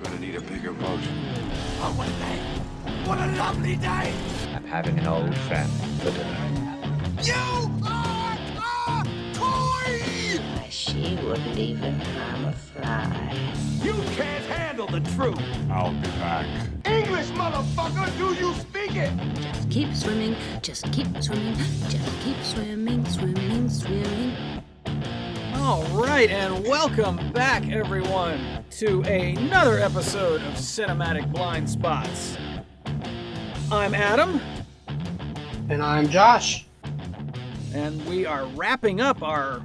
You're gonna need a bigger boat. Oh, what a day! What a lovely day! I'm having an old friend for dinner. You are a toy! She wouldn't even harm a fly. You can't handle the truth! I'll be back. English, motherfucker! Do you speak it? Just keep swimming, just keep swimming, just keep swimming, swimming, swimming. All right, and welcome back, everyone, to another episode of Cinematic Blind Spots. I'm Adam. And I'm Josh. And we are wrapping up our...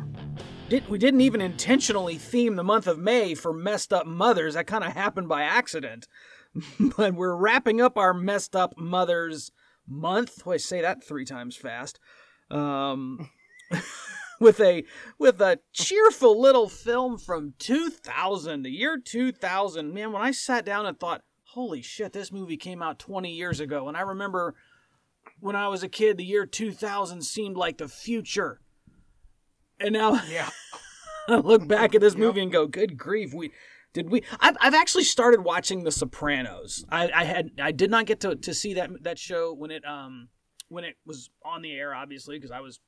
We didn't even intentionally theme the month of May for messed up mothers. That kind of happened by accident. But we're wrapping up our messed up mothers month. Oh, I say that three times fast. With a cheerful little film from 2000, the year 2000. Man, when I sat down and thought, holy shit, this movie came out 20 years ago. And I remember when I was a kid, the year 2000 seemed like the future. And now I look back at this movie and go, good grief. I've actually started watching The Sopranos. I did not get to see that show when it was on the air, obviously, because I was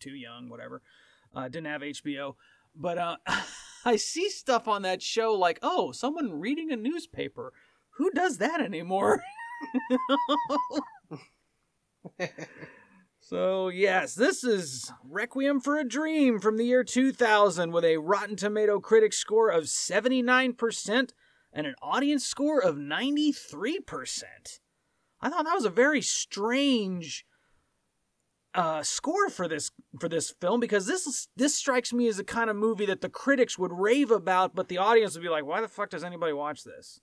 too young, whatever. Didn't have HBO. But I see stuff on that show like, oh, someone reading a newspaper. Who does that anymore? So, yes, this is Requiem for a Dream from the year 2000 with a Rotten Tomato critic score of 79% and an audience score of 93%. I thought that was a very strange... score for this film, because this strikes me as the kind of movie that the critics would rave about, but the audience would be like, why the fuck does anybody watch this?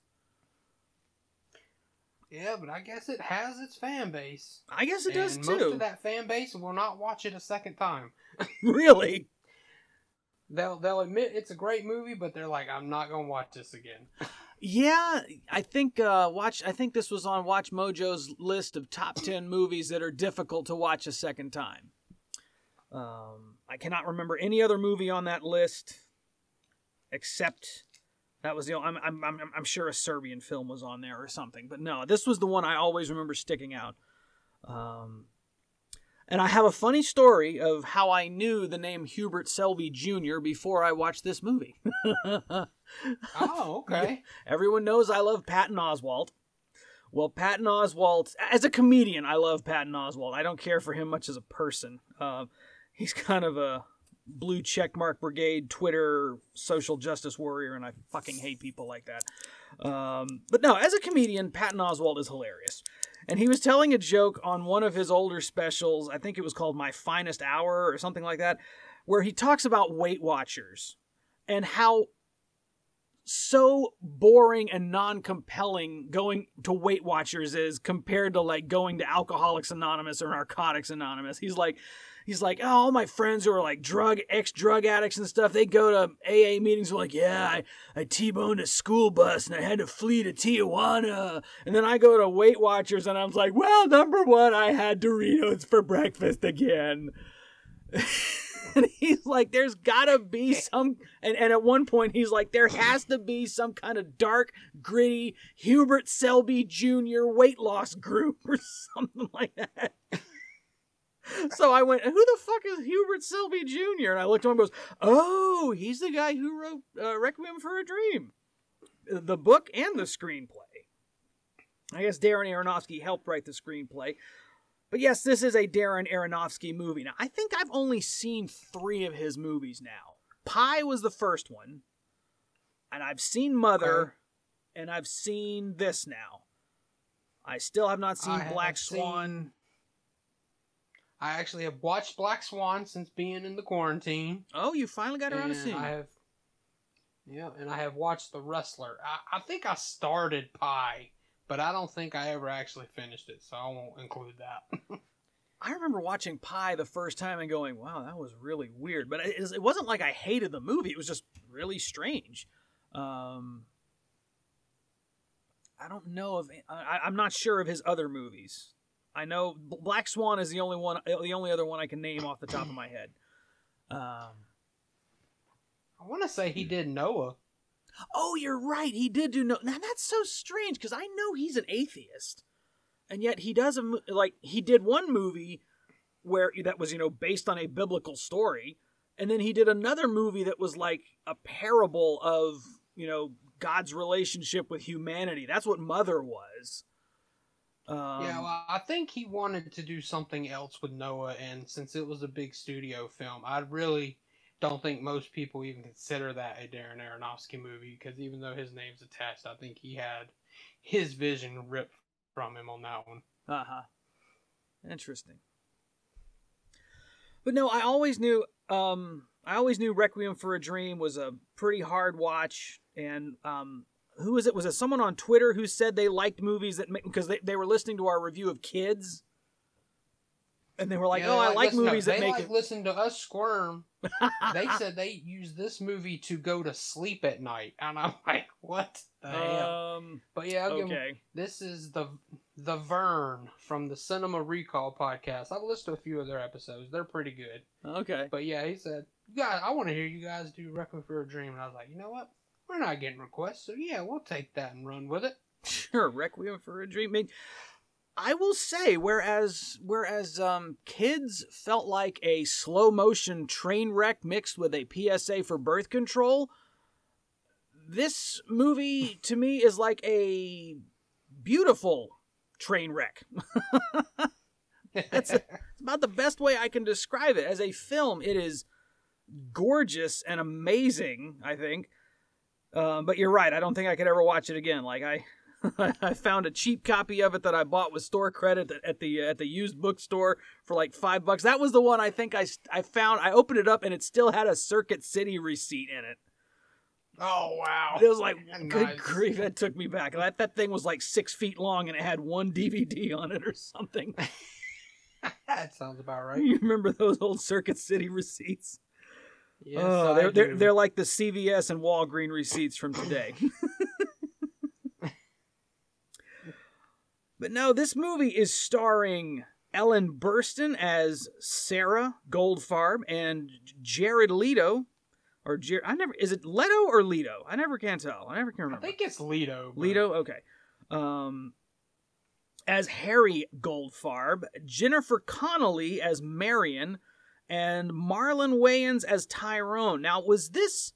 Yeah, but I guess it has its fan base. I guess it does, too. Most of that fan base will not watch it a second time. Really? They'll admit it's a great movie, but they're like, I'm not going to watch this again. Yeah, I think this was on Watch Mojo's list of top 10 movies that are difficult to watch a second time. I cannot remember any other movie on that list, except that was the only, I'm sure a Serbian film was on there or something, but no, this was the one I always remember sticking out. And I have a funny story of how I knew the name Hubert Selby Jr. before I watched this movie. Oh, okay. Everyone knows I love Patton Oswalt. Well, Patton Oswalt, as a comedian, I love Patton Oswalt. I don't care for him much as a person. He's kind of a blue checkmark brigade, Twitter, social justice warrior, and I fucking hate people like that. But no, as a comedian, Patton Oswalt is hilarious. And he was telling a joke on one of his older specials, I think it was called My Finest Hour or something like that, where he talks about Weight Watchers and how so boring and non-compelling going to Weight Watchers is compared to like going to Alcoholics Anonymous or Narcotics Anonymous. He's like, oh, all my friends who are like ex-drug addicts and stuff, they go to AA meetings. They're like, yeah, I T-boned a school bus and I had to flee to Tijuana. And then I go to Weight Watchers and I'm like, well, number one, I had Doritos for breakfast again. And he's like, there's gotta be some, and at one point he's like, there has to be some kind of dark, gritty Hubert Selby Jr. weight loss group or something like that. So I went, who the fuck is Hubert Selby Jr.? And I looked at him and goes, oh, he's the guy who wrote Requiem for a Dream, the book and the screenplay. I guess Darren Aronofsky helped write the screenplay. But yes, this is a Darren Aronofsky movie. Now, I think I've only seen three of his movies now. Pie was the first one, and I've seen Mother, and I've seen this now. I still have not seen Black Swan. I actually have watched Black Swan since being in the quarantine. Oh, you finally got around to seeing it. And I have watched The Wrestler. I think I started Pie, but I don't think I ever actually finished it, so I won't include that. I remember watching Pie the first time and going, wow, that was really weird. But it wasn't like I hated the movie. It was just really strange. I don't know of... I'm not sure of his other movies. I know Black Swan is the only other one I can name off the top of my head. I want to say he did Noah. Oh, you're right. He did do No. Now that's so strange because I know he's an atheist, and yet he does he did one movie where that was based on a biblical story, and then he did another movie that was like a parable of God's relationship with humanity. That's what Mother was. I think he wanted to do something else with Noah, and since it was a big studio film, I really don't think most people even consider that a Darren Aronofsky movie, because even though his name's attached, I think he had his vision ripped from him on that one. Uh-huh. Interesting. But no, I always knew Requiem for a Dream was a pretty hard watch, and who is it? Was it someone on Twitter who said they liked movies that because they were listening to our review of Kids, and they were like, "Oh, I like movies that make it." Listen to us squirm. They said they use this movie to go to sleep at night, and I'm like, "What the hell?" But yeah, this is the Vern from the Cinema Recall podcast. I've listened to a few of their episodes; they're pretty good. Okay, but yeah, he said, "Guys, I want to hear you guys do Requiem for a Dream," and I was like, "You know what? We're not getting requests, so yeah, we'll take that and run with it." Sure, Requiem for a Dream. I will say, whereas Kids felt like a slow motion train wreck mixed with a PSA for birth control, this movie to me is like a beautiful train wreck. That's about the best way I can describe it. As a film, it is gorgeous and amazing, I think. But you're right. I don't think I could ever watch it again. Like I found a cheap copy of it that I bought with store credit at the used bookstore for like $5. That was the one I think I found. I opened it up and it still had a Circuit City receipt in it. Oh wow! It was like good grief. That took me back. That thing was like 6 feet long and it had one DVD on it or something. That sounds about right. You remember those old Circuit City receipts? Yes, they're like the CVS and Walgreens receipts from today. But no, this movie is starring Ellen Burstyn as Sarah Goldfarb and Jared Leto, is it Leto or Leto? I never can tell. I never can remember. I think it's Leto. But... Leto, okay. As Harry Goldfarb, Jennifer Connelly as Marion, and Marlon Wayans as Tyrone. Now, was this...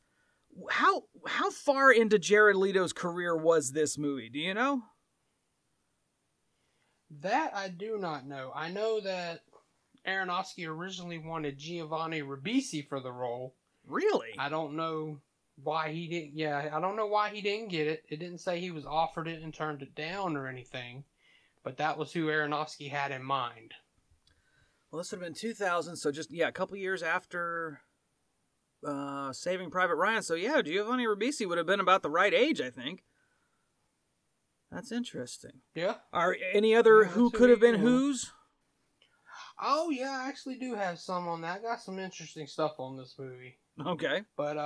How far into Jared Leto's career was this movie? Do you know? That I do not know. I know that Aronofsky originally wanted Giovanni Ribisi for the role. Really? I don't know why he didn't... Yeah, I don't know why he didn't get it. It didn't say he was offered it and turned it down or anything. But that was who Aronofsky had in mind. Well, this would have been 2000, so just, a couple years after Saving Private Ryan. So, Giovanni Ribisi would have been about the right age, I think. That's interesting. Yeah. Are any other who could have been who's? Oh, yeah, I actually do have some on that. I got some interesting stuff on this movie. Okay. But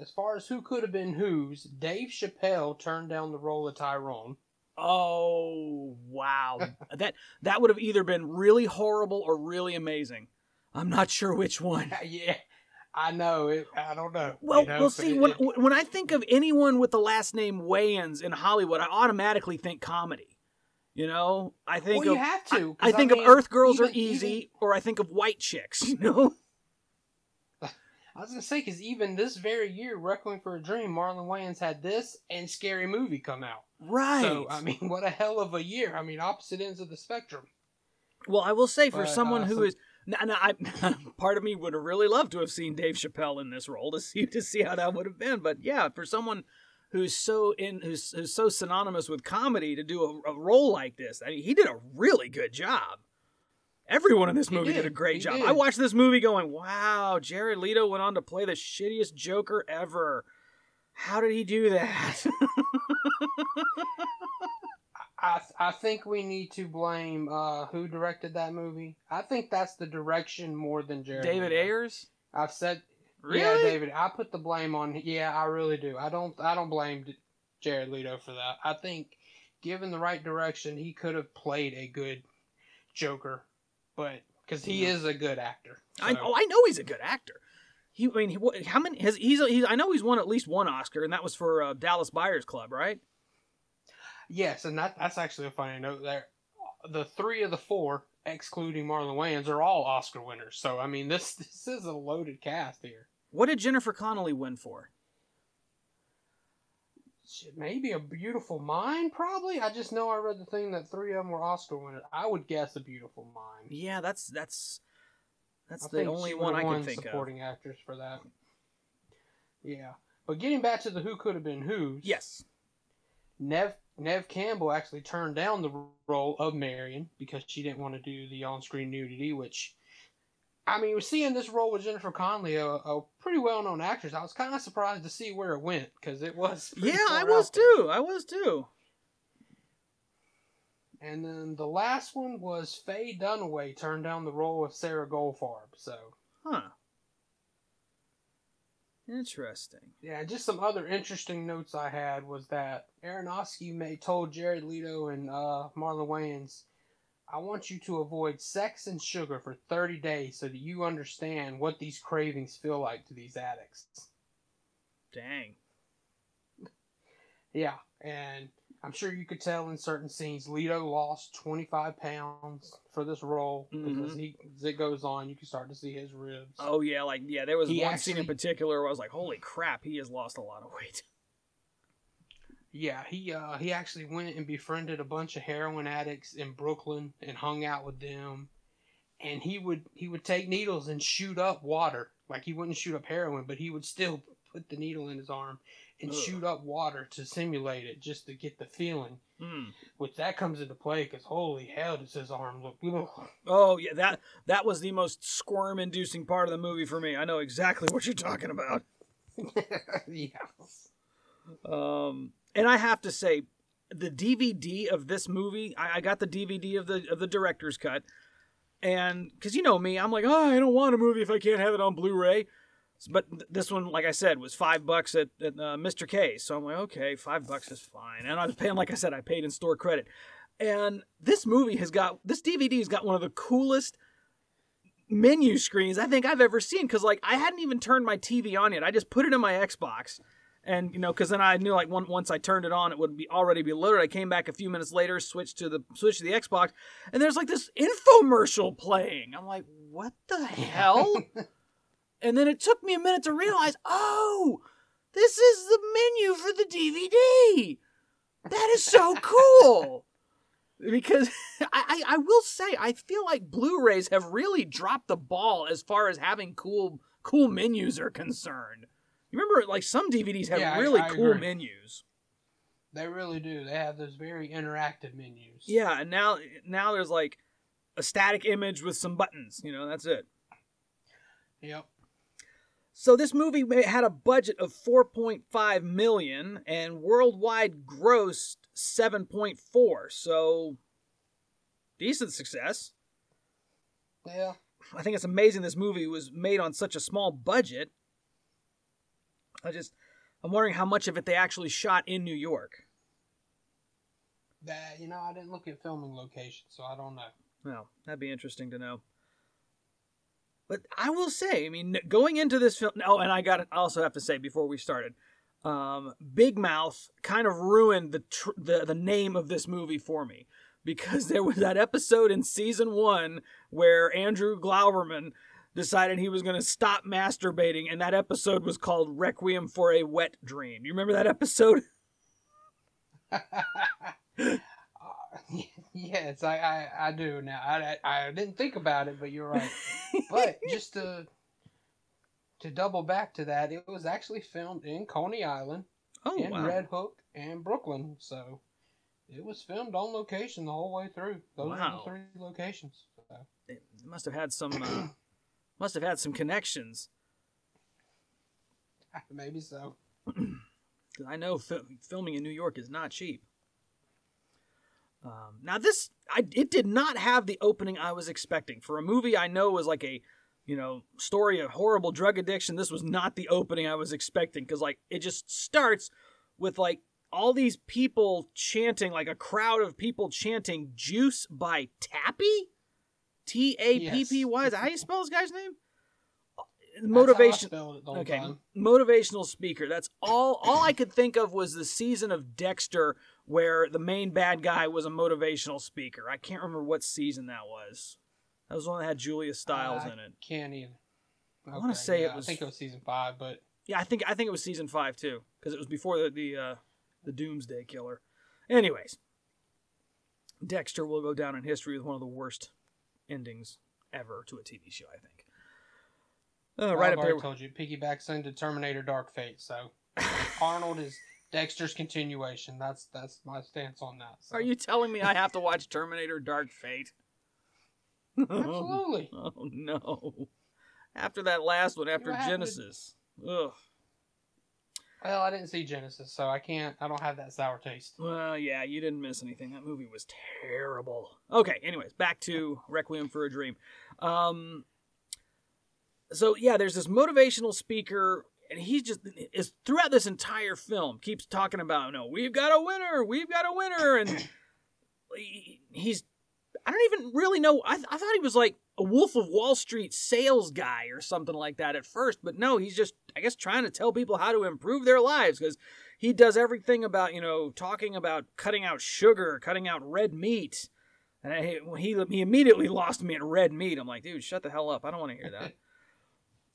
as far as who could have been who's, Dave Chappelle turned down the role of Tyrone. Oh, wow. That would have either been really horrible or really amazing. I'm not sure which one. Yeah, I know. I don't know. Well, we'll see. When I think of anyone with the last name Wayans in Hollywood, I automatically think comedy. I think you have to. I think of Earth Girls Are Easy, or I think of White Chicks, I was going to say, because even this very year, Requiem for a Dream, Marlon Wayans had this and Scary Movie come out. Right. So, what a hell of a year. Opposite ends of the spectrum. Well, I will say, someone who is... Now, part of me would have really loved to have seen Dave Chappelle in this role to see how that would have been. But yeah, for someone who's so synonymous with comedy to do a role like this, he did a really good job. Everyone in this movie did a great job. I watched this movie going, wow, Jared Leto went on to play the shittiest Joker ever. How did he do that? I think we need to blame who directed that movie. I think that's the direction more than Jared David Leto. Ayers? I've said... Really? Yeah, David. I put the blame on... Yeah, I really do. I don't blame Jared Leto for that. I think, given the right direction, he could have played a good Joker. But because he is a good actor, so. I know he's a good actor. I know he's won at least one Oscar, and that was for Dallas Buyers Club, right? Yes, and that's actually a funny note there. The three of the four, excluding Marlon Wayans, are all Oscar winners. So, I mean, this is a loaded cast here. What did Jennifer Connelly win for? Maybe A Beautiful Mind, probably. I just know I read the thing that three of them were Oscar winners. I would guess A Beautiful Mind. Yeah, that's the only one I can think of. Supporting actors for that. Yeah, but getting back to the Who Could Have Been Who's. Yes. Nev Campbell actually turned down the role of Marion because she didn't want to do the on-screen nudity, which, I mean, we're seeing this role with Jennifer Connelly, a pretty well-known actress. I was kind of surprised to see where it went, because it was I was too. And then the last one was Faye Dunaway turned down the role of Sarah Goldfarb, so. Huh. Interesting. Yeah, just some other interesting notes I had was that Aronofsky told Jared Leto and Marlon Wayans, I want you to avoid sex and sugar for 30 days so that you understand what these cravings feel like to these addicts. Dang. Yeah, and I'm sure you could tell in certain scenes, Leto lost 25 pounds for this role. Mm-hmm. Because as it goes on, you can start to see his ribs. Oh, yeah, there was one scene in particular where I was like, holy crap, he has lost a lot of weight. Yeah, he actually went and befriended a bunch of heroin addicts in Brooklyn and hung out with them. And he would take needles and shoot up water. Like, he wouldn't shoot up heroin, but he would still put the needle in his arm and shoot up water to simulate it, just to get the feeling. Mm. Which that comes into play because holy hell does his arm look. Ugh. Oh yeah, that was the most squirm-inducing part of the movie for me. I know exactly what you're talking about. Yeah. And I have to say, the DVD of this movie, I got the DVD of the director's cut, and because you know me, I'm like, I don't want a movie if I can't have it on Blu-ray. But this one, like I said, was $5 at Mr. K's. So I'm like, okay, $5 is fine. And I was paying, like I said, I paid in store credit. And this movie this DVD has got one of the coolest menu screens I think I've ever seen. Because, I hadn't even turned my TV on yet. I just put it in my Xbox. And, because then I knew, once I turned it on, it would already be loaded. I came back a few minutes later, switched to the Xbox. And there's, this infomercial playing. I'm like, what the hell? And then it took me a minute to realize, this is the menu for the DVD. That is so cool. Because I will say, I feel like Blu-rays have really dropped the ball as far as having cool menus are concerned. You remember, some DVDs have cool agree. Menus. They really do. They have those very interactive menus. Yeah, and now there's, a static image with some buttons. That's it. Yep. So this movie had a budget of $4.5 million and worldwide grossed $7.4. So decent success. Yeah. I think it's amazing this movie was made on such a small budget. I'm wondering how much of it they actually shot in New York. I didn't look at filming locations, so I don't know. Well, that'd be interesting to know. But I will say, going into this film... Oh, and I also have to say before we started, Big Mouth kind of ruined the name of this movie for me. Because there was that episode in season 1 where Andrew Glauberman decided he was going to stop masturbating, and that episode was called Requiem for a Wet Dream. You remember that episode? Yes, I do now. I didn't think about it, but you're right. But just to double back to that, it was actually filmed in Coney Island, Red Hook, and Brooklyn. So it was filmed on location the whole way through. Those are the three locations. So. It must have had some connections. Maybe so. Because I know filming in New York is not cheap. Now this, it did not have the opening I was expecting. For a movie I know was story of horrible drug addiction, this was not the opening I was expecting. Because, it just starts with, all these people chanting, a crowd of people chanting Juice by Tappy? Tappy? Yes. Is that how you spell this guy's name? motivation. Okay, motivational speaker. That's all. All I could think of was the season of Dexter where the main bad guy was a motivational speaker. I can't remember what season that was. That was the one that had Julia Stiles in it. Can't even. Okay, I want to say it was. I think it was season 5, but yeah, I think it was season 5 too, because it was before the Doomsday Killer. Anyways, Dexter will go down in history with one of the worst endings ever to a TV show, I think. Right up here. I told you, piggybacks into Terminator: Dark Fate. So Arnold is Dexter's continuation. That's my stance on that. So. Are you telling me I have to watch Terminator: Dark Fate? Absolutely. Oh no! After that last one, after Genesis. Ugh. Well, I didn't see Genesis, so I can't. I don't have that sour taste. Well, yeah, you didn't miss anything. That movie was terrible. Okay. Anyways, back to Requiem for a Dream. So yeah, there's this motivational speaker, and he just is throughout this entire film keeps talking about, no, we've got a winner, and I don't even really know. I thought he was like a Wolf of Wall Street sales guy or something like that at first, but no, he's just, I guess, trying to tell people how to improve their lives, because he does everything about, talking about cutting out sugar, cutting out red meat, and he immediately lost me at red meat. I'm like, dude, shut the hell up. I don't want to hear that.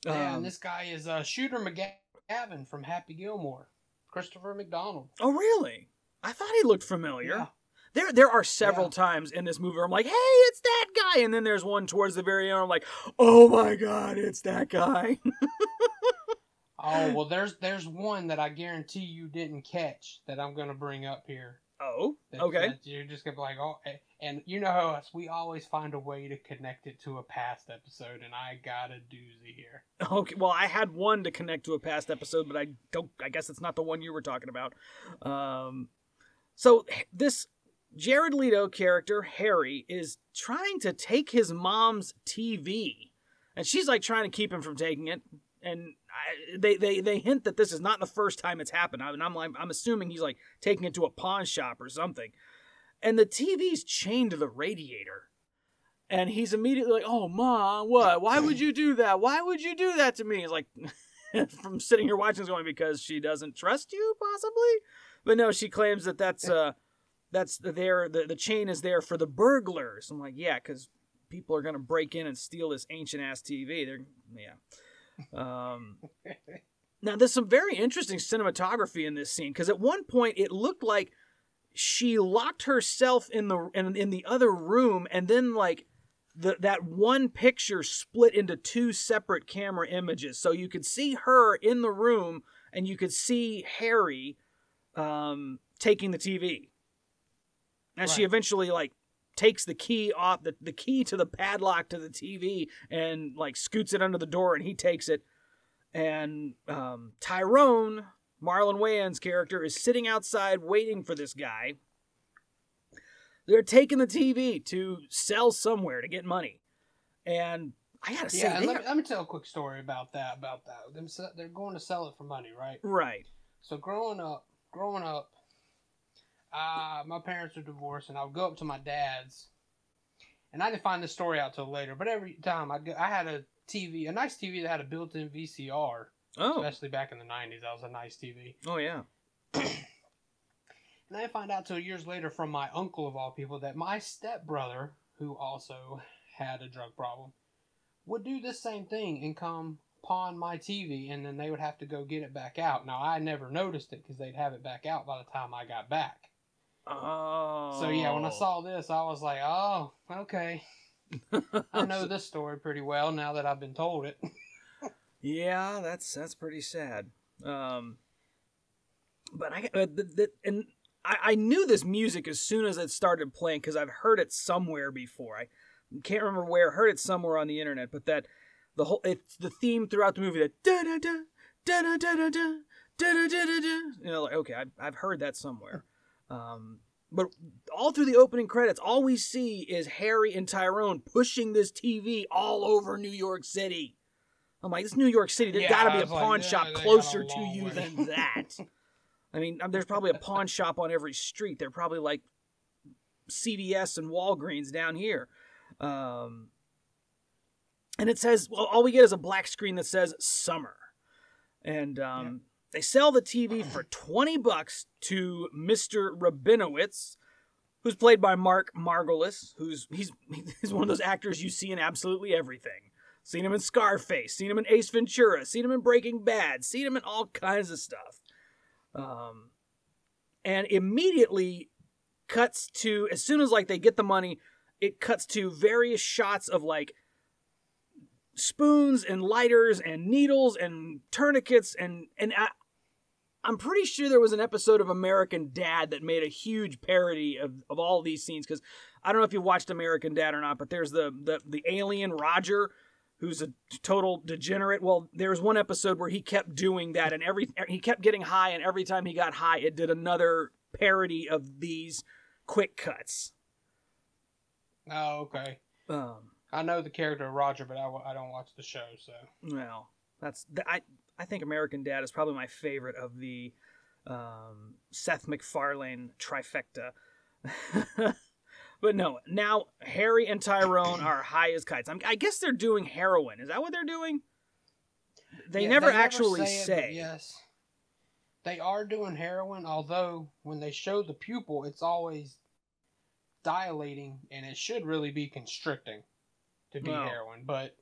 And this guy is Shooter McGavin from Happy Gilmore, Christopher McDonald. Oh, really? I thought he looked familiar. Yeah. There are several times in this movie where I'm like, hey, it's that guy. And then there's one towards the very end. I'm like, oh, my God, it's that guy. Oh, well, there's one that I guarantee you didn't catch that I'm going to bring up here. Oh, okay. That you're just going to be like, oh, and you know us, we always find a way to connect it to a past episode, and I got a doozy here. Okay, well, I had one to connect to a past episode, but I guess it's not the one you were talking about. So this Jared Leto character, Harry, is trying to take his mom's TV, and she's like trying to keep him from taking it. And they hint that this is not the first time it's happened. I mean, I'm assuming he's like taking it to a pawn shop or something. And the TV's chained to the radiator. And he's immediately like, oh, Ma, what? Why would you do that? Why would you do that to me? It's like, from sitting here watching, it's going, because she doesn't trust you, possibly? But no, she claims that that's there. The chain is there for the burglars. I'm like, yeah, because people are going to break in and steal this ancient-ass TV. Now there's some very interesting cinematography in this scene, because at one point it looked like she locked herself in the other room, and then like that one picture split into two separate camera images, so you could see her in the room and you could see Harry taking the TV, and right. She eventually like takes the key off the key to the padlock to the TV and like scoots it under the door, and he takes it. And Tyrone, Marlon Wayans' character, is sitting outside waiting for this guy. They're taking the TV to sell somewhere to get money. And I gotta say, let me tell a quick story about that. They're going to sell it for money, right? Right. So growing up. My parents were divorced, and I would go up to my dad's, and I didn't find this story out till later, but every time I had a TV, a nice TV that had a built-in VCR, especially back in the 90s, that was a nice TV. Oh, yeah. And I didn't find out till years later from my uncle, of all people, that my stepbrother, who also had a drug problem, would do this same thing and come pawn my TV, and then they would have to go get it back out. Now, I never noticed it, because they'd have it back out by the time I got back. Oh. So yeah, when I saw this, I was like, oh, okay. I know this story pretty well now that I've been told it. Yeah, that's pretty sad. But I knew this music as soon as it started playing, because I've heard it somewhere before. I can't remember where. I heard it somewhere on the internet, but it's the theme throughout the movie, that da da da da da da da da da da da. Like, okay, I've heard that somewhere. But all through the opening credits, all we see is Harry and Tyrone pushing this TV all over New York City. I'm like, this New York City, there's got to be a pawn shop closer to you than that. I mean, there's probably a pawn shop on every street. They're probably like CVS and Walgreens down here. And it says, well, all we get is a black screen that says summer. And they sell the TV for $20 to Mr. Rabinowitz, who's played by Mark Margolis, who's one of those actors you see in absolutely everything. Seen him in Scarface, seen him in Ace Ventura, seen him in Breaking Bad, seen him in all kinds of stuff. And immediately cuts to, as soon as like they get the money, it cuts to various shots of like spoons and lighters and needles and tourniquets and I'm pretty sure there was an episode of American Dad that made a huge parody of all these scenes, because I don't know if you watched American Dad or not, but there's the alien Roger, who's a total degenerate. Well, there was one episode where he kept doing that, and he kept getting high, and every time he got high, it did another parody of these quick cuts. Oh, okay. I know the character Roger, but I don't watch the show, so. Well, I think American Dad is probably my favorite of the Seth MacFarlane trifecta. But no, now Harry and Tyrone are high as kites. I guess they're doing heroin. Is that what they're doing? They never actually say it, yes. They are doing heroin, although when they show the pupil, it's always dilating, and it should really be constricting to be heroin, but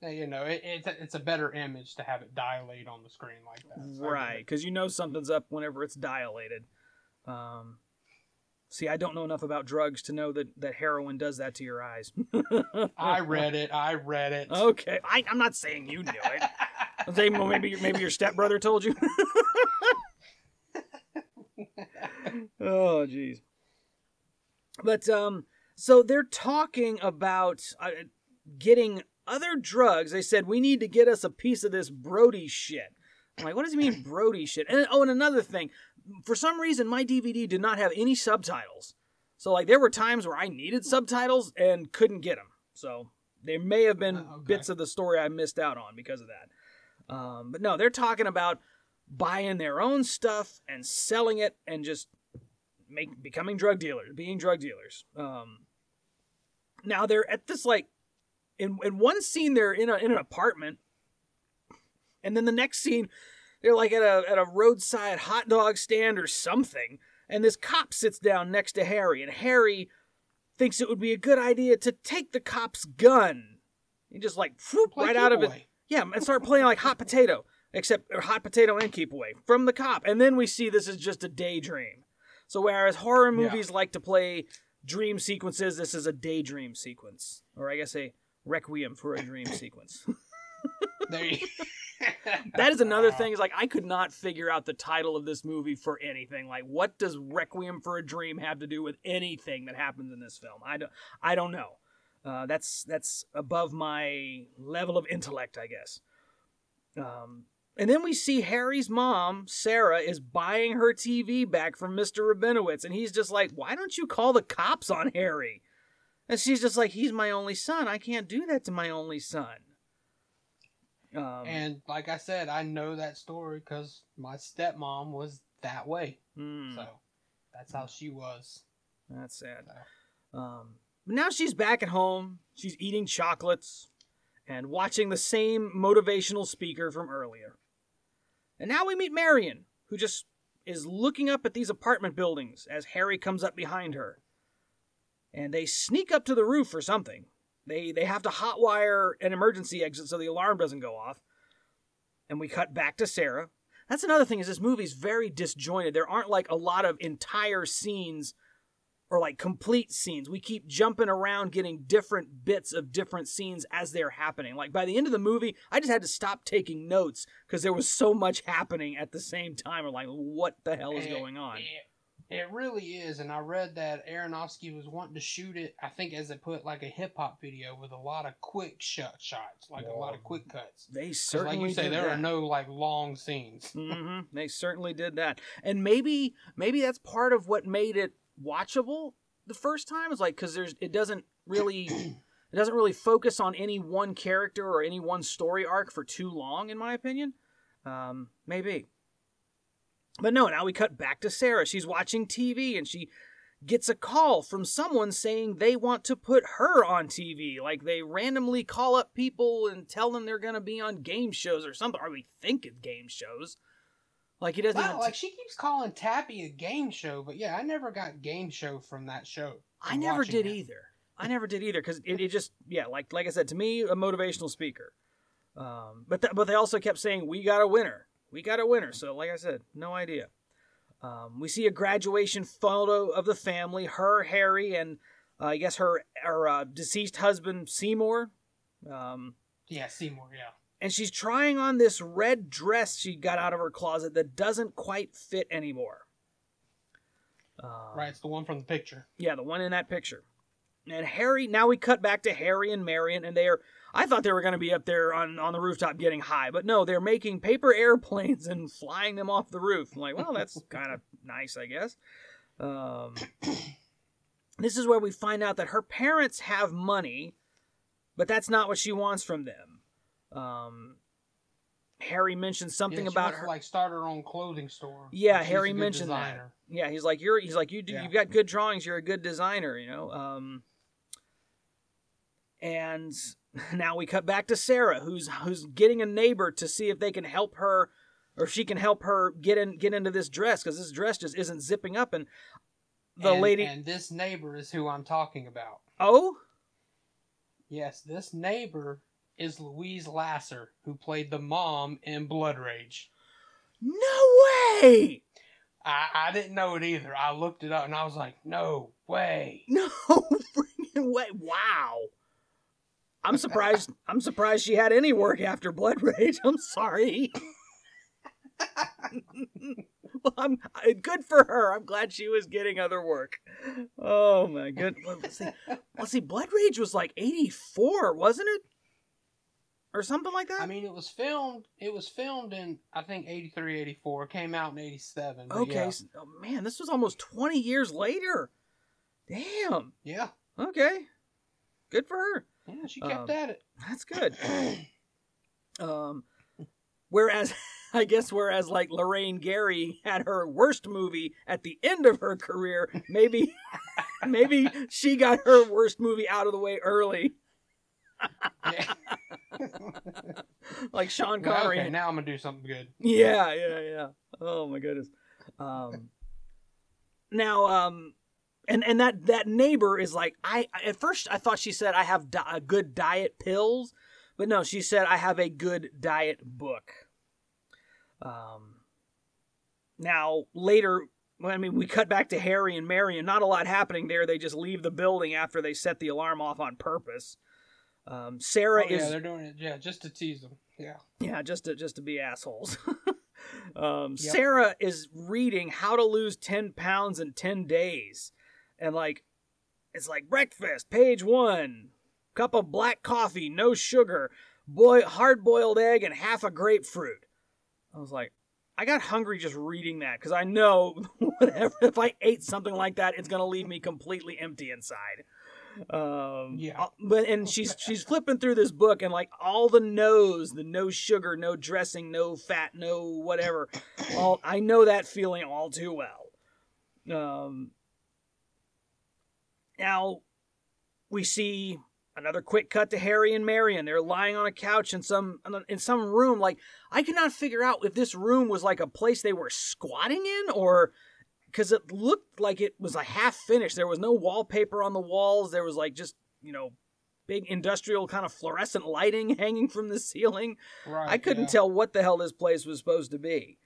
you know, it's a better image to have it dilate on the screen like that. So right, because you know something's up whenever it's dilated. See, I don't know enough about drugs to know that heroin does that to your eyes. I read it. Okay. I'm not saying you knew it. I'm saying maybe your stepbrother told you. Oh, geez. But, so they're talking about getting other drugs. They said, we need to get us a piece of this Brody shit. I'm like, what does he mean, Brody shit? And another thing. For some reason, my DVD did not have any subtitles. So, like, there were times where I needed subtitles and couldn't get them. So, there may have been bits of the story I missed out on because of that. But no, they're talking about buying their own stuff and selling it and just becoming drug dealers, being drug dealers. Now, they're at this, like, in one scene, they're in an apartment. And then the next scene, they're like at a roadside hot dog stand or something, and this cop sits down next to Harry, and Harry thinks it would be a good idea to take the cop's gun. He just like right out of it. Yeah, and start playing like hot potato, or hot potato and keep away from the cop. And then we see this is just a daydream. So whereas horror movies like to play dream sequences, this is a daydream sequence, or I guess a Requiem for a Dream sequence. There you That is another thing, is like I could not figure out the title of this movie for anything. Like, what does Requiem for a Dream have to do with anything that happens in this film? I don't know. That's above my level of intellect, I guess. And then we see Harry's mom, Sarah, is buying her TV back from Mr. Rabinowitz, and he's just like, why don't you call the cops on Harry? And she's just like, he's my only son. I can't do that to my only son. And like I said, I know that story because my stepmom was that way. So that's how she was. That's sad. So. But now she's back at home. She's eating chocolates and watching the same motivational speaker from earlier. And now we meet Marion, who just is looking up at these apartment buildings as Harry comes up behind her. And they sneak up to the roof or something. They have to hotwire an emergency exit so the alarm doesn't go off. And we cut back to Sarah. That's another thing, is this movie's very disjointed. There aren't like a lot of entire scenes or like complete scenes. We keep jumping around getting different bits of different scenes as they're happening. Like by the end of the movie, I just had to stop taking notes because there was so much happening at the same time. We're like, what the hell is going on? It really is, and I read that Aronofsky was wanting to shoot it, I think, as they put, like a hip-hop video with a lot of quick shots, like a lot of quick cuts. They certainly like you say, did there that. Are no, like, long scenes. Mm-hmm. They certainly did that. And maybe that's part of what made it watchable the first time, is like, because it doesn't really focus on any one character or any one story arc for too long, in my opinion. Maybe. But no, now we cut back to Sarah. She's watching TV, and she gets a call from someone saying they want to put her on TV. Like, they randomly call up people and tell them they're going to be on game shows or something. Or we think of game shows. Like, he doesn't... Wow, like, she keeps calling Tappy a game show, but yeah, I never got game show from that show. I never did either. I never did either, because it just... Yeah, like I said, to me, a motivational speaker. But they also kept saying, we got a winner. We got a winner. So, like I said, no idea. We see a graduation photo of the family, her, Harry, and I guess her deceased husband, Seymour. Seymour, yeah. And she's trying on this red dress she got out of her closet that doesn't quite fit anymore. Right, it's the one from the picture. Yeah, the one in that picture. And Harry, now we cut back to Harry and Marion, and they are... I thought they were going to be up there on the rooftop getting high, but no, they're making paper airplanes and flying them off the roof. I'm like, well, that's kind of nice, I guess. This is where we find out that her parents have money, but that's not what she wants from them. Harry mentions something about her, like, start her own clothing store. Yeah, Harry mentioned designer. That. Yeah, he's like you've got good drawings. You're a good designer, you know. And now we cut back to Sarah, who's getting a neighbor to see if they can help her, or if she can help her get into this dress, because this dress just isn't zipping up. And the lady and this neighbor is who I'm talking about. Oh, yes, this neighbor is Louise Lasser, who played the mom in Blood Rage. No way! I didn't know it either. I looked it up and I was like, no way, no freaking way! Wow. I'm surprised. I'm surprised she had any work after Blood Rage. I'm sorry. Well, good for her. I'm glad she was getting other work. Oh my goodness. Let's see. Blood Rage was like 1984, wasn't it, or something like that? I mean, it was filmed in, I think, 1983, 1984. It came out in 1987. Okay. Yeah. So, oh man, this was almost 20 years later. Damn. Yeah. Okay. Good for her. Yeah, she kept at it. That's good. Whereas like Lorraine Gary had her worst movie at the end of her career, maybe she got her worst movie out of the way early. Like Sean Connery. Okay, now I'm gonna do something good. Yeah. Oh my goodness. And that neighbor is like, at first I thought she said, I have a good diet pills, but no, she said, I have a good diet book. Now later, I mean, we cut back to Harry and Marion. Not a lot happening there. They just leave the building after they set the alarm off on purpose. Sarah is... Yeah, they're doing it. Yeah, just to tease them. Yeah. Yeah, just to be assholes. Yep. Sarah is reading How to Lose 10 Pounds in 10 Days. And like, it's like breakfast, page 1, cup of black coffee, no sugar, hard-boiled egg, and half a grapefruit. I was like, I got hungry just reading that, because I know whatever, if I ate something like that, it's going to leave me completely empty inside. But she's flipping through this book, and like all the no's, the no sugar, no dressing, no fat, no whatever. All I know that feeling all too well. Now, we see another quick cut to Harry and Marion. They're lying on a couch in some room. Like, I could not figure out if this room was like a place they were squatting in, or because it looked like it was like half finished. There was no wallpaper on the walls. There was like just, you know, big industrial kind of fluorescent lighting hanging from the ceiling. Right, I couldn't tell what the hell this place was supposed to be.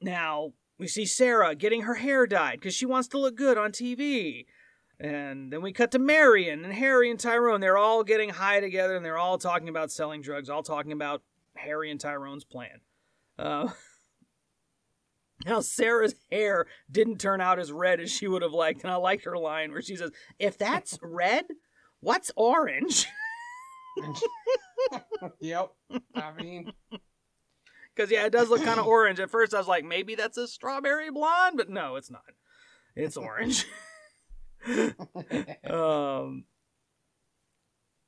Now, we see Sarah getting her hair dyed because she wants to look good on TV. And then we cut to Marion and Harry and Tyrone. They're all getting high together, and they're all talking about selling drugs, all talking about Harry and Tyrone's plan. Now, Sarah's hair didn't turn out as red as she would have liked. And I like her line where she says, if that's red, what's orange? Yep. I mean... Because, yeah, it does look kind of orange. At first, I was like, maybe that's a strawberry blonde, but no, it's not. It's orange.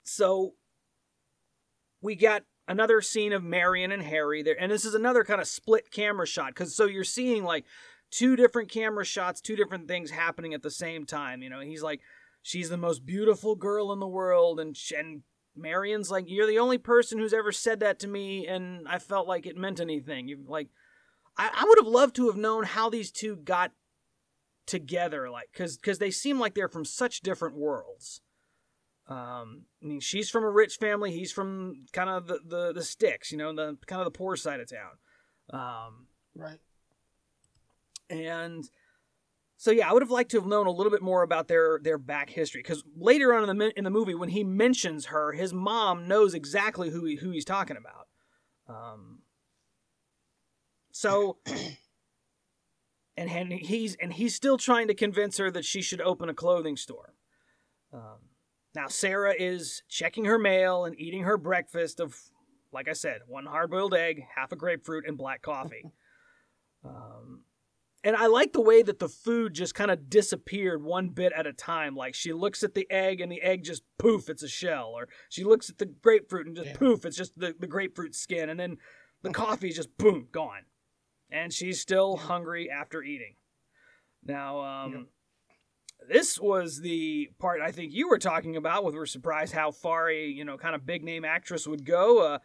So we got another scene of Marion and Harry there. And this is another kind of split camera shot. Because so you're seeing, like, two different camera shots, two different things happening at the same time. You know, he's like, she's the most beautiful girl in the world, and Marion's like, you're the only person who's ever said that to me, and I felt like it meant anything. You like, I would have loved to have known how these two got together, like, because they seem like they're from such different worlds. I mean, she's from a rich family, he's from kind of the sticks, you know, the kind of the poor side of town. Right. And so, yeah, I would have liked to have known a little bit more about their back history, because later on in the movie, when he mentions her, his mom knows exactly who he's talking about. So, and he's still trying to convince her that she should open a clothing store. Now Sarah is checking her mail and eating her breakfast of, like I said, one hard-boiled egg, half a grapefruit, and black coffee. And I like the way that the food just kind of disappeared one bit at a time. Like, she looks at the egg, and the egg just, poof, it's a shell. Or she looks at the grapefruit, and just, poof, it's just the grapefruit skin. And then the coffee is just, boom, gone. And she's still hungry after eating. Now, This was the part I think you were talking about, with we're surprised how far a, you know, kind of big-name actress would go.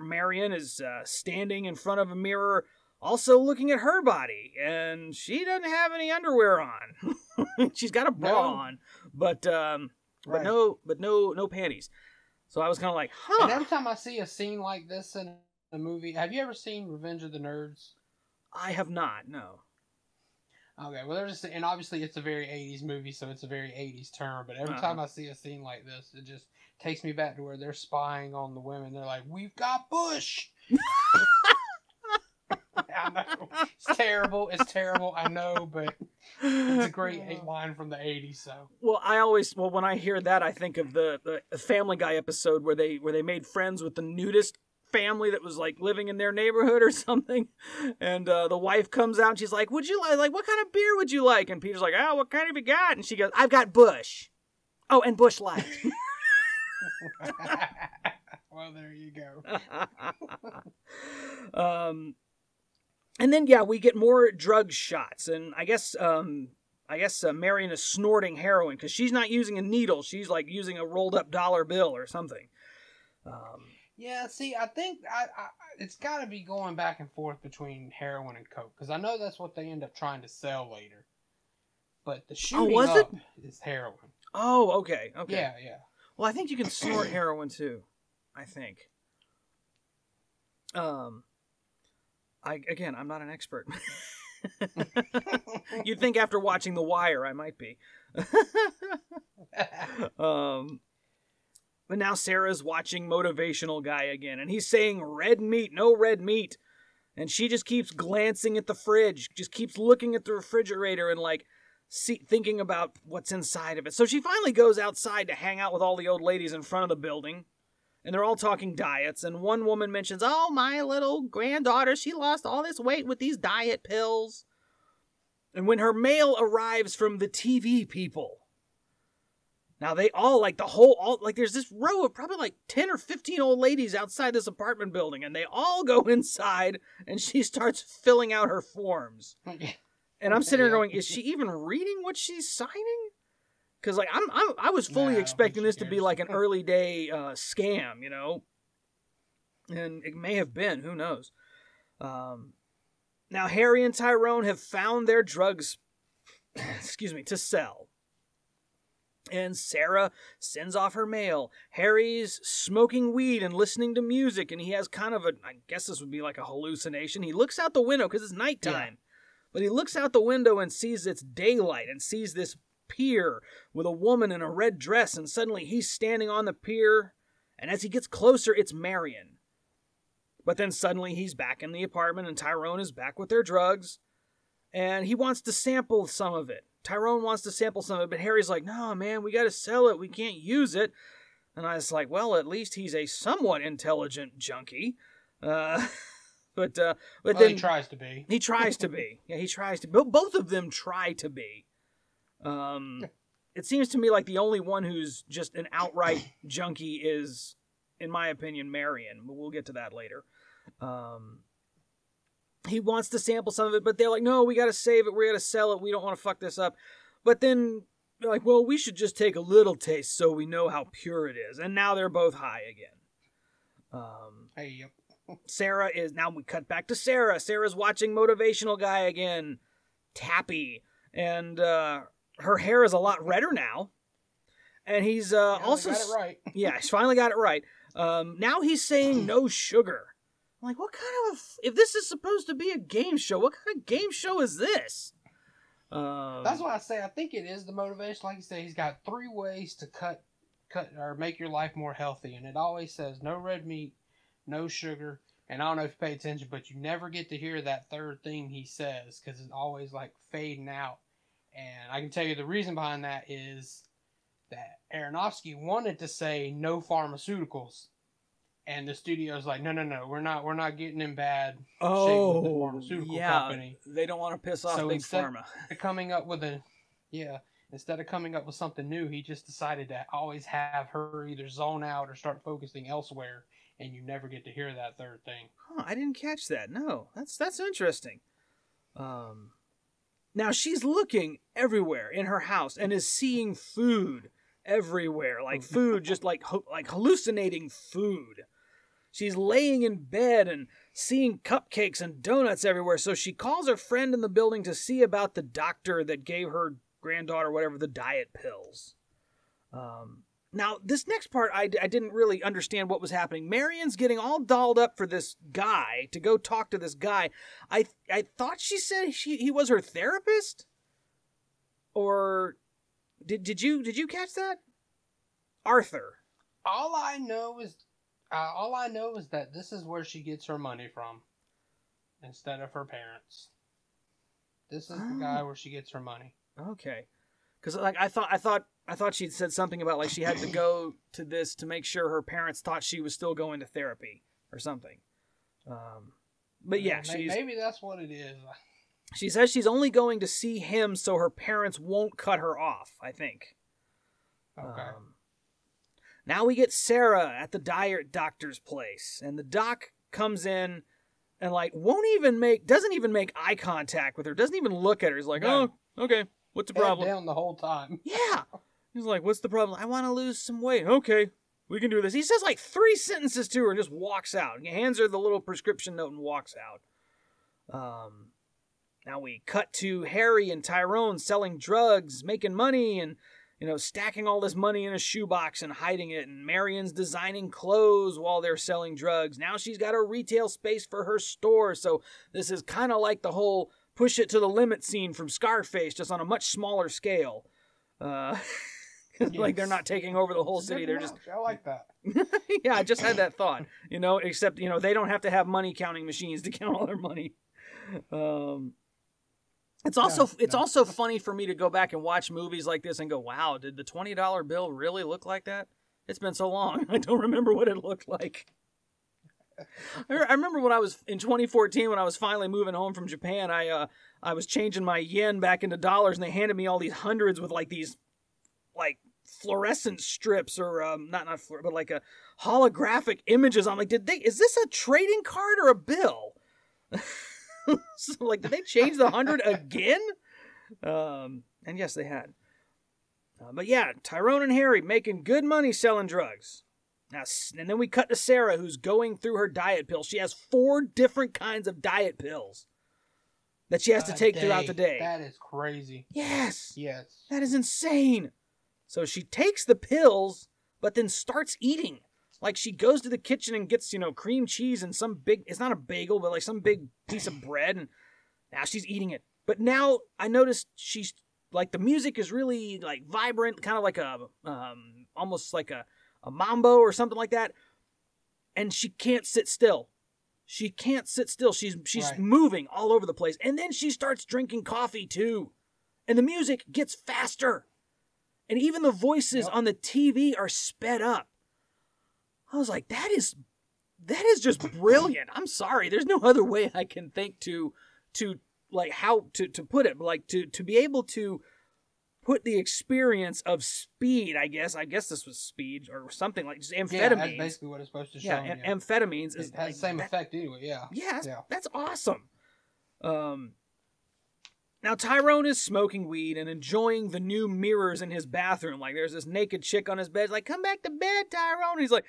Marion is standing in front of a mirror, also looking at her body, and she doesn't have any underwear on. She's got a bra on, but no panties. So I was kind of like, huh. And every time I see a scene like this in a movie, have you ever seen Revenge of the Nerds? I have not, no. Okay, well, there's and obviously it's a very 80s movie, so it's a very 80s term, but every time I see a scene like this, it just takes me back to where they're spying on the women. They're like, we've got Bush! I know. It's terrible, I know, but it's a great line from the 80s, so. Well, when I hear that, I think of the Family Guy episode where they made friends with the nudist family that was like living in their neighborhood or something, and the wife comes out and she's like, would you like what kind of beer would you like? And Peter's like, oh, what kind have you got? And she goes, I've got Bush. Oh, and Bush Light. Well, there you go. And then we get more drug shots, and I guess Marion is snorting heroin, because she's not using a needle, she's like using a rolled up dollar bill or something. Yeah, see, I think it's got to be going back and forth between heroin and coke, because I know that's what they end up trying to sell later. But the shooting up is heroin. Oh, okay. Yeah. Well, I think you can snort heroin too. I think. I'm not an expert. You'd think after watching The Wire, I might be. But now Sarah's watching Motivational Guy again, and he's saying red meat, no red meat. And she just keeps glancing at the fridge, just keeps looking at the refrigerator and thinking about what's inside of it. So she finally goes outside to hang out with all the old ladies in front of the building, and they're all talking diets. And one woman mentions, oh, my little granddaughter, she lost all this weight with these diet pills. And when her mail arrives from the TV people, now they all, there's this row of probably 10 or 15 old ladies outside this apartment building, and they all go inside, and she starts filling out her forms. And I'm sitting there going, is she even reading what she's signing? Because I was fully expecting this to be like an early day scam, you know, and it may have been, who knows. Now Harry and Tyrone have found their drugs, excuse me, to sell. And Sarah sends off her mail. Harry's smoking weed and listening to music, and he has kind of I guess this would be like a hallucination. He looks out the window, because it's nighttime. Yeah. But he looks out the window and sees it's daylight, and sees this pier with a woman in a red dress, and suddenly he's standing on the pier, and as he gets closer, it's Marion. But then suddenly he's back in the apartment, and Tyrone is back with their drugs, and he wants to sample some of it. Tyrone wants to sample some of it, but Harry's like, no, man, we got to sell it. We can't use it. And I was like, well, at least he's a somewhat intelligent junkie. But then he tries to be. He tries to be. Yeah, he tries to be. Both of them try to be. It seems to me like the only one who's just an outright junkie is, in my opinion, Marion. But we'll get to that later. He wants to sample some of it, but they're like, no, we got to save it. We got to sell it. We don't want to fuck this up. But then they're like, well, we should just take a little taste so we know how pure it is. And now they're both high again. Yep. Sarah is, now we cut back to Sarah. Sarah's watching Motivational Guy again. Tappy. And her hair is a lot redder now. And he's also... got it right. Yeah, he's finally got it right. Now he's saying no sugar. I'm like, what kind of... If this is supposed to be a game show, what kind of game show is this? That's why I say I think it is the motivation. Like you said, he's got three ways to cut or make your life more healthy. And it always says no red meat, no sugar. And I don't know if you pay attention, but you never get to hear that third thing he says because it's always like fading out. And I can tell you the reason behind that is... that Aronofsky wanted to say no pharmaceuticals, and the studio's like, no, we're not getting in bad shape with the pharmaceutical company. They don't want to piss off Big Pharma. Instead of coming up with something new, he just decided to always have her either zone out or start focusing elsewhere, and you never get to hear that third thing. Huh, I didn't catch that. No, that's interesting. Now she's looking everywhere in her house and is seeing food everywhere, like food, just like hallucinating food. She's laying in bed and seeing cupcakes and donuts everywhere. So she calls her friend in the building to see about the doctor that gave her granddaughter whatever the diet pills. Now this next part I didn't really understand what was happening. Marion's getting all dolled up for this guy to go talk to this guy. I thought she said he was her therapist. Or did you catch that? Arthur. All I know is that this is where she gets her money from, instead of her parents. This is the guy where she gets her money. Okay, because like I thought she'd said something about like she had to go to this to make sure her parents thought she was still going to therapy or something. But yeah, maybe that's what it is. She says she's only going to see him so her parents won't cut her off, I think. Okay. Now we get Sarah at the diet doctor's place. And the doc comes in and, like, doesn't even make eye contact with her. Doesn't even look at her. He's like, Oh, okay, what's the problem? Head down the whole time. Yeah. He's like, what's the problem? I want to lose some weight. Okay, we can do this. He says, like, 3 sentences to her and just walks out. He hands her the little prescription note and walks out. Now we cut to Harry and Tyrone selling drugs, making money, and, stacking all this money in a shoebox and hiding it. And Marion's designing clothes while they're selling drugs. Now she's got a retail space for her store. So this is kind of like the whole push it to the limit scene from Scarface, just on a much smaller scale. Yes. Like they're not taking over the whole city. They're just... I like that. Yeah, I just had that thought, except, they don't have to have money counting machines to count all their money. It's also funny for me to go back and watch movies like this and go, wow, did the $20 bill really look like that? It's been so long. I don't remember what it looked like. I remember when I was in 2014, when I was finally moving home from Japan, I was changing my yen back into dollars and they handed me all these hundreds with like these like fluorescent strips or but like a holographic images. I'm like, is this a trading card or a bill? So, like, did they change the 100 again? And yes, they had. But yeah, Tyrone and Harry making good money selling drugs. Now, and then we cut to Sarah, who's going through her diet pills. She has 4 different kinds of diet pills that she has to take throughout the day. That is crazy. Yes. That is insane. So she takes the pills, but then starts eating. Like, she goes to the kitchen and gets, cream cheese and some big... It's not a bagel, but, like, some big piece of bread. And now she's eating it. But now I noticed she's... Like, the music is really, like, vibrant. Kind of like a... almost like a mambo or something like that. And she can't sit still. She's right. Moving all over the place. And then she starts drinking coffee, too. And the music gets faster. And even the voices on the TV are sped up. I was like, that is just brilliant. I'm sorry. There's no other way I can think to like how to put it, like to be able to put the experience of speed, I guess. I guess this was speed or something like just amphetamines. Yeah, that's basically what it's supposed to show. Yeah, amphetamines. It has the same effect anyway, yeah. Yeah, that's awesome. Now, Tyrone is smoking weed and enjoying the new mirrors in his bathroom. Like, there's this naked chick on his bed. She's like, come back to bed, Tyrone. And he's like,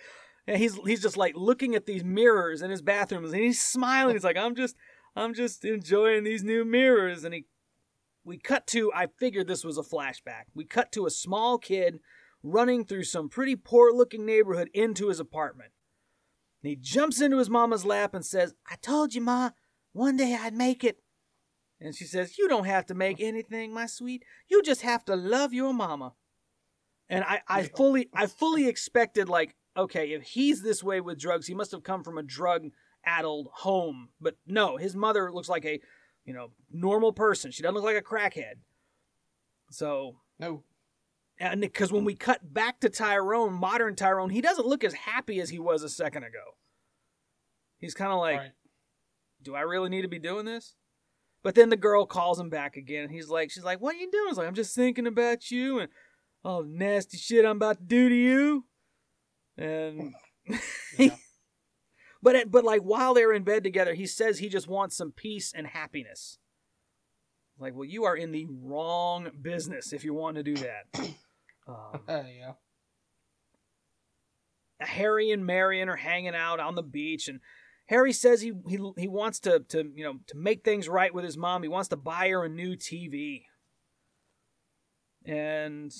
and he's just like looking at these mirrors in his bathroom, and he's smiling. He's like, I'm just enjoying these new mirrors. And we cut to, I figured this was a flashback. We cut to a small kid running through some pretty poor-looking neighborhood into his apartment. And he jumps into his mama's lap and says, I told you, Ma, one day I'd make it. And she says, you don't have to make anything, my sweet. You just have to love your mama. And I fully expected, like, okay, if he's this way with drugs, he must have come from a drug-addled home. But no, his mother looks like a, normal person. She doesn't look like a crackhead. So. No. And because when we cut back to Tyrone, modern Tyrone, he doesn't look as happy as he was a second ago. He's kind of like, right. Do I really need to be doing this? But then the girl calls him back again. And she's like, what are you doing? He's like, I'm just thinking about you and all the nasty shit I'm about to do to you. And, yeah. but like while they're in bed together, he says he just wants some peace and happiness. Like, well, you are in the wrong business if you want to do that. Yeah. Harry and Marion are hanging out on the beach, and Harry says he wants to make things right with his mom. He wants to buy her a new TV. And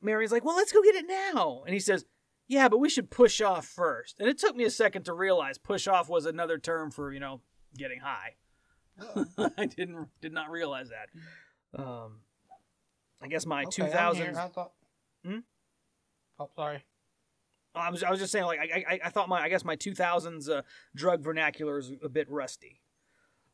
Mary's like, well, let's go get it now. And he says, yeah, but we should push off first. And it took me a second to realize push off was another term for, getting high. I did not realize that. I guess my 2000s. I thought... Hmm? Oh, sorry. I was just saying, like, I thought my 2000s drug vernacular is a bit rusty.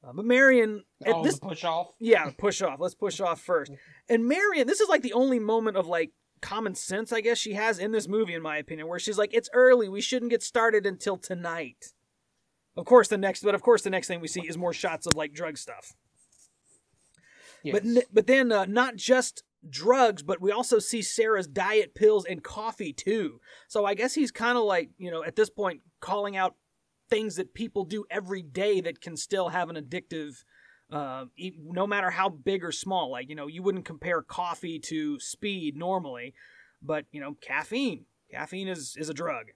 But Marion... the push off? Yeah, push off. Let's push off first. And Marion, this is, like, the only moment of, like, common sense, I guess, she has in this movie, in my opinion, where she's like, it's early. We shouldn't get started until tonight. Of course, the next thing we see is more shots of, like, drug stuff. Yes. But then not just... drugs, but we also see Sarah's diet pills and coffee too. So I guess he's kind of like, at this point calling out things that people do every day that can still have an addictive, no matter how big or small. Like, you wouldn't compare coffee to speed normally, but caffeine is a drug.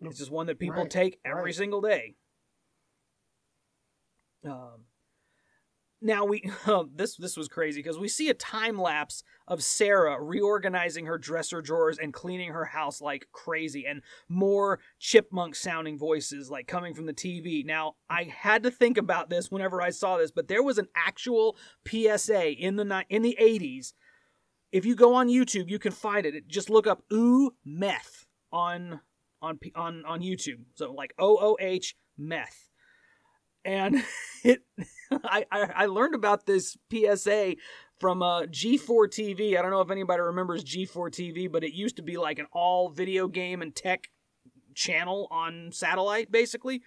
It's just one that people take every single day. Now this was crazy because we see a time lapse of Sarah reorganizing her dresser drawers and cleaning her house like crazy, and more chipmunk sounding voices like coming from the TV. Now I had to think about this whenever I saw this, but there was an actual PSA in the 80s. If you go on YouTube, you can find it. Just look up "ooh meth" on YouTube. So like OOH meth. And I learned about this PSA from G4 TV. I don't know if anybody remembers G4 TV, but it used to be like an all video game and tech channel on satellite, basically.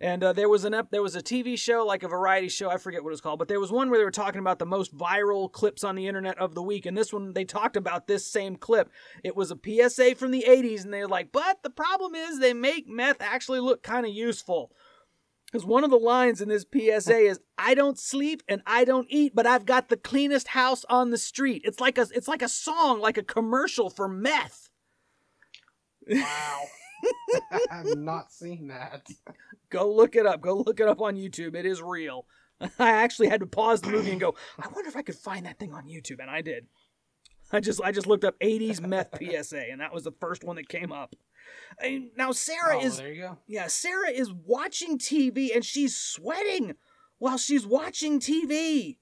And there was a TV show, like a variety show. I forget what it was called, but there was one where they were talking about the most viral clips on the internet of the week. And this one, they talked about this same clip. It was a PSA from the 80s, and they were like, but the problem is they make meth actually look kind of useful. Because one of the lines in this PSA is, I don't sleep and I don't eat, but I've got the cleanest house on the street. It's like a song, like a commercial for meth. Wow. I've not seen that. Go look it up. Go look it up on YouTube. It is real. I actually had to pause the movie and go, I wonder if I could find that thing on YouTube. And I did. I just looked up 80s meth PSA, and that was the first one that came up. And now Sarah is watching TV, and she's sweating while she's watching TV.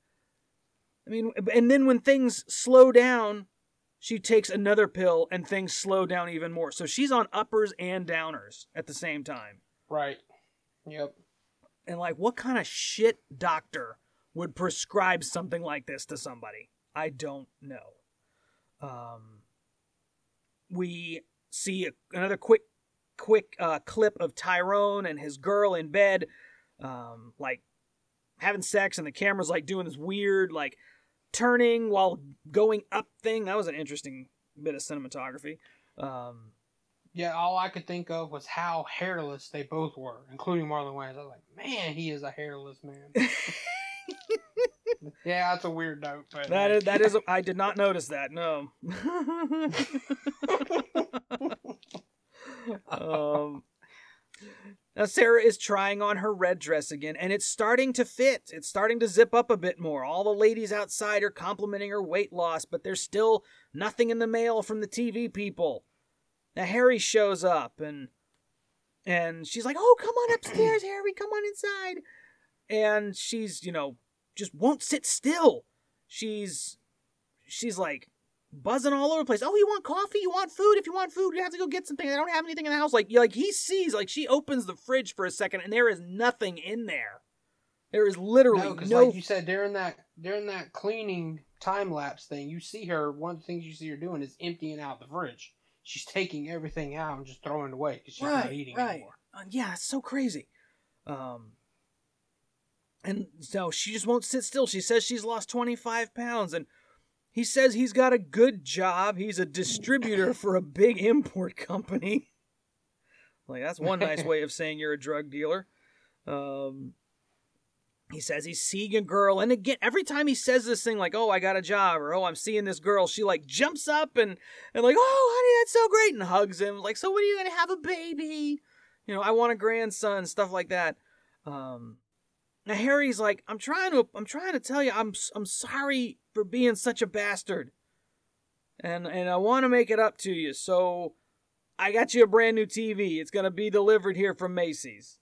I mean, and then when things slow down, she takes another pill and things slow down even more. So she's on uppers and downers at the same time. Right. Yep. And like, what kind of shit doctor would prescribe something like this to somebody? I don't know. We see another quick clip of Tyrone and his girl in bed, like having sex, and the camera's like doing this weird like turning while going up thing. That was an interesting bit of cinematography. Yeah, all I could think of was how hairless they both were, including Marlon Wayans. I was like, man, he is a hairless man. Yeah, that's a weird note. But that is. I did not notice that. No. Now Sarah is trying on her red dress again, and it's starting to fit. It's starting to zip up a bit more. All the ladies outside are complimenting her weight loss, but there's still nothing in the mail from the TV people. Now Harry shows up, and she's like, "Oh, come on upstairs, Harry. Come on inside." And she's, just won't sit still. She's like buzzing all over the place. Oh, you want coffee? You want food? If you want food, you have to go get something. I don't have anything in the house. Like he sees, she opens the fridge for a second and there is nothing in there. There is literally no. Because like you said, during that cleaning time lapse thing, you see her. One of the things you see her doing is emptying out the fridge. She's taking everything out and just throwing it away because she's not eating anymore. Yeah, it's so crazy. And so she just won't sit still. She says she's lost 25 pounds, and he says he's got a good job. He's a distributor for a big import company. That's one nice way of saying you're a drug dealer. He says he's seeing a girl. And again, every time he says this thing I got a job, or, oh, I'm seeing this girl, she jumps up and oh, honey, that's so great, and hugs him. So when are you going to have a baby? I want a grandson, stuff like that. Now Harry's like, I'm trying to tell you, I'm sorry for being such a bastard, and I want to make it up to you. So, I got you a brand new TV. It's gonna be delivered here from Macy's.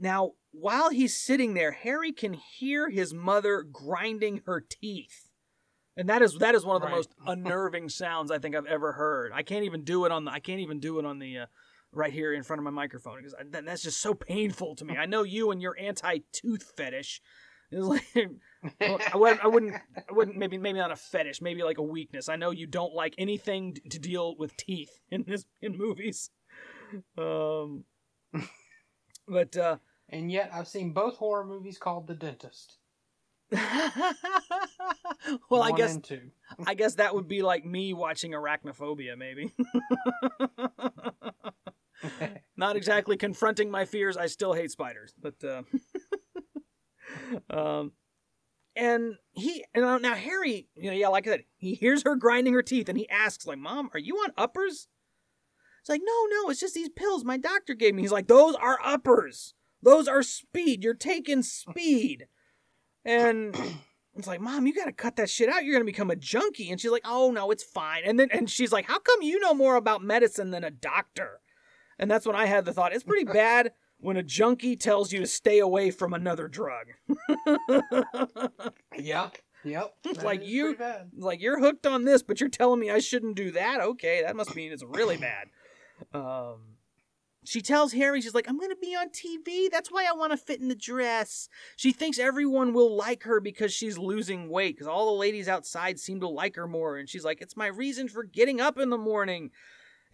Now, while he's sitting there, Harry can hear his mother grinding her teeth, and that is one of the most unnerving sounds I think I've ever heard. I can't even do it on the right here in front of my microphone, because that's just so painful to me. I know you and your anti-tooth fetish. I wouldn't. Maybe not a fetish. Maybe a weakness. I know you don't like anything to deal with teeth in movies. But and yet I've seen both horror movies called The Dentist. Well, I guess that would be like me watching Arachnophobia, maybe. Not exactly confronting my fears. I still hate spiders, but and now Harry, like I said, he hears her grinding her teeth, and he asks, "Mom, are you on uppers?" It's like, "No, it's just these pills my doctor gave me." He's like, "Those are uppers. Those are speed. You're taking speed." And it's like, "Mom, you got to cut that shit out. You're going to become a junkie." And she's like, "Oh, no, it's fine." And she's like, "How come you know more about medicine than a doctor?" And that's when I had the thought, it's pretty bad when a junkie tells you to stay away from another drug. Yeah. Yep. You're hooked on this, but you're telling me I shouldn't do that. Okay. That must mean it's really bad. She tells Harry, she's like, "I'm going to be on TV. That's why I want to fit in the dress." She thinks everyone will like her because she's losing weight, because all the ladies outside seem to like her more. And she's like, "It's my reason for getting up in the morning.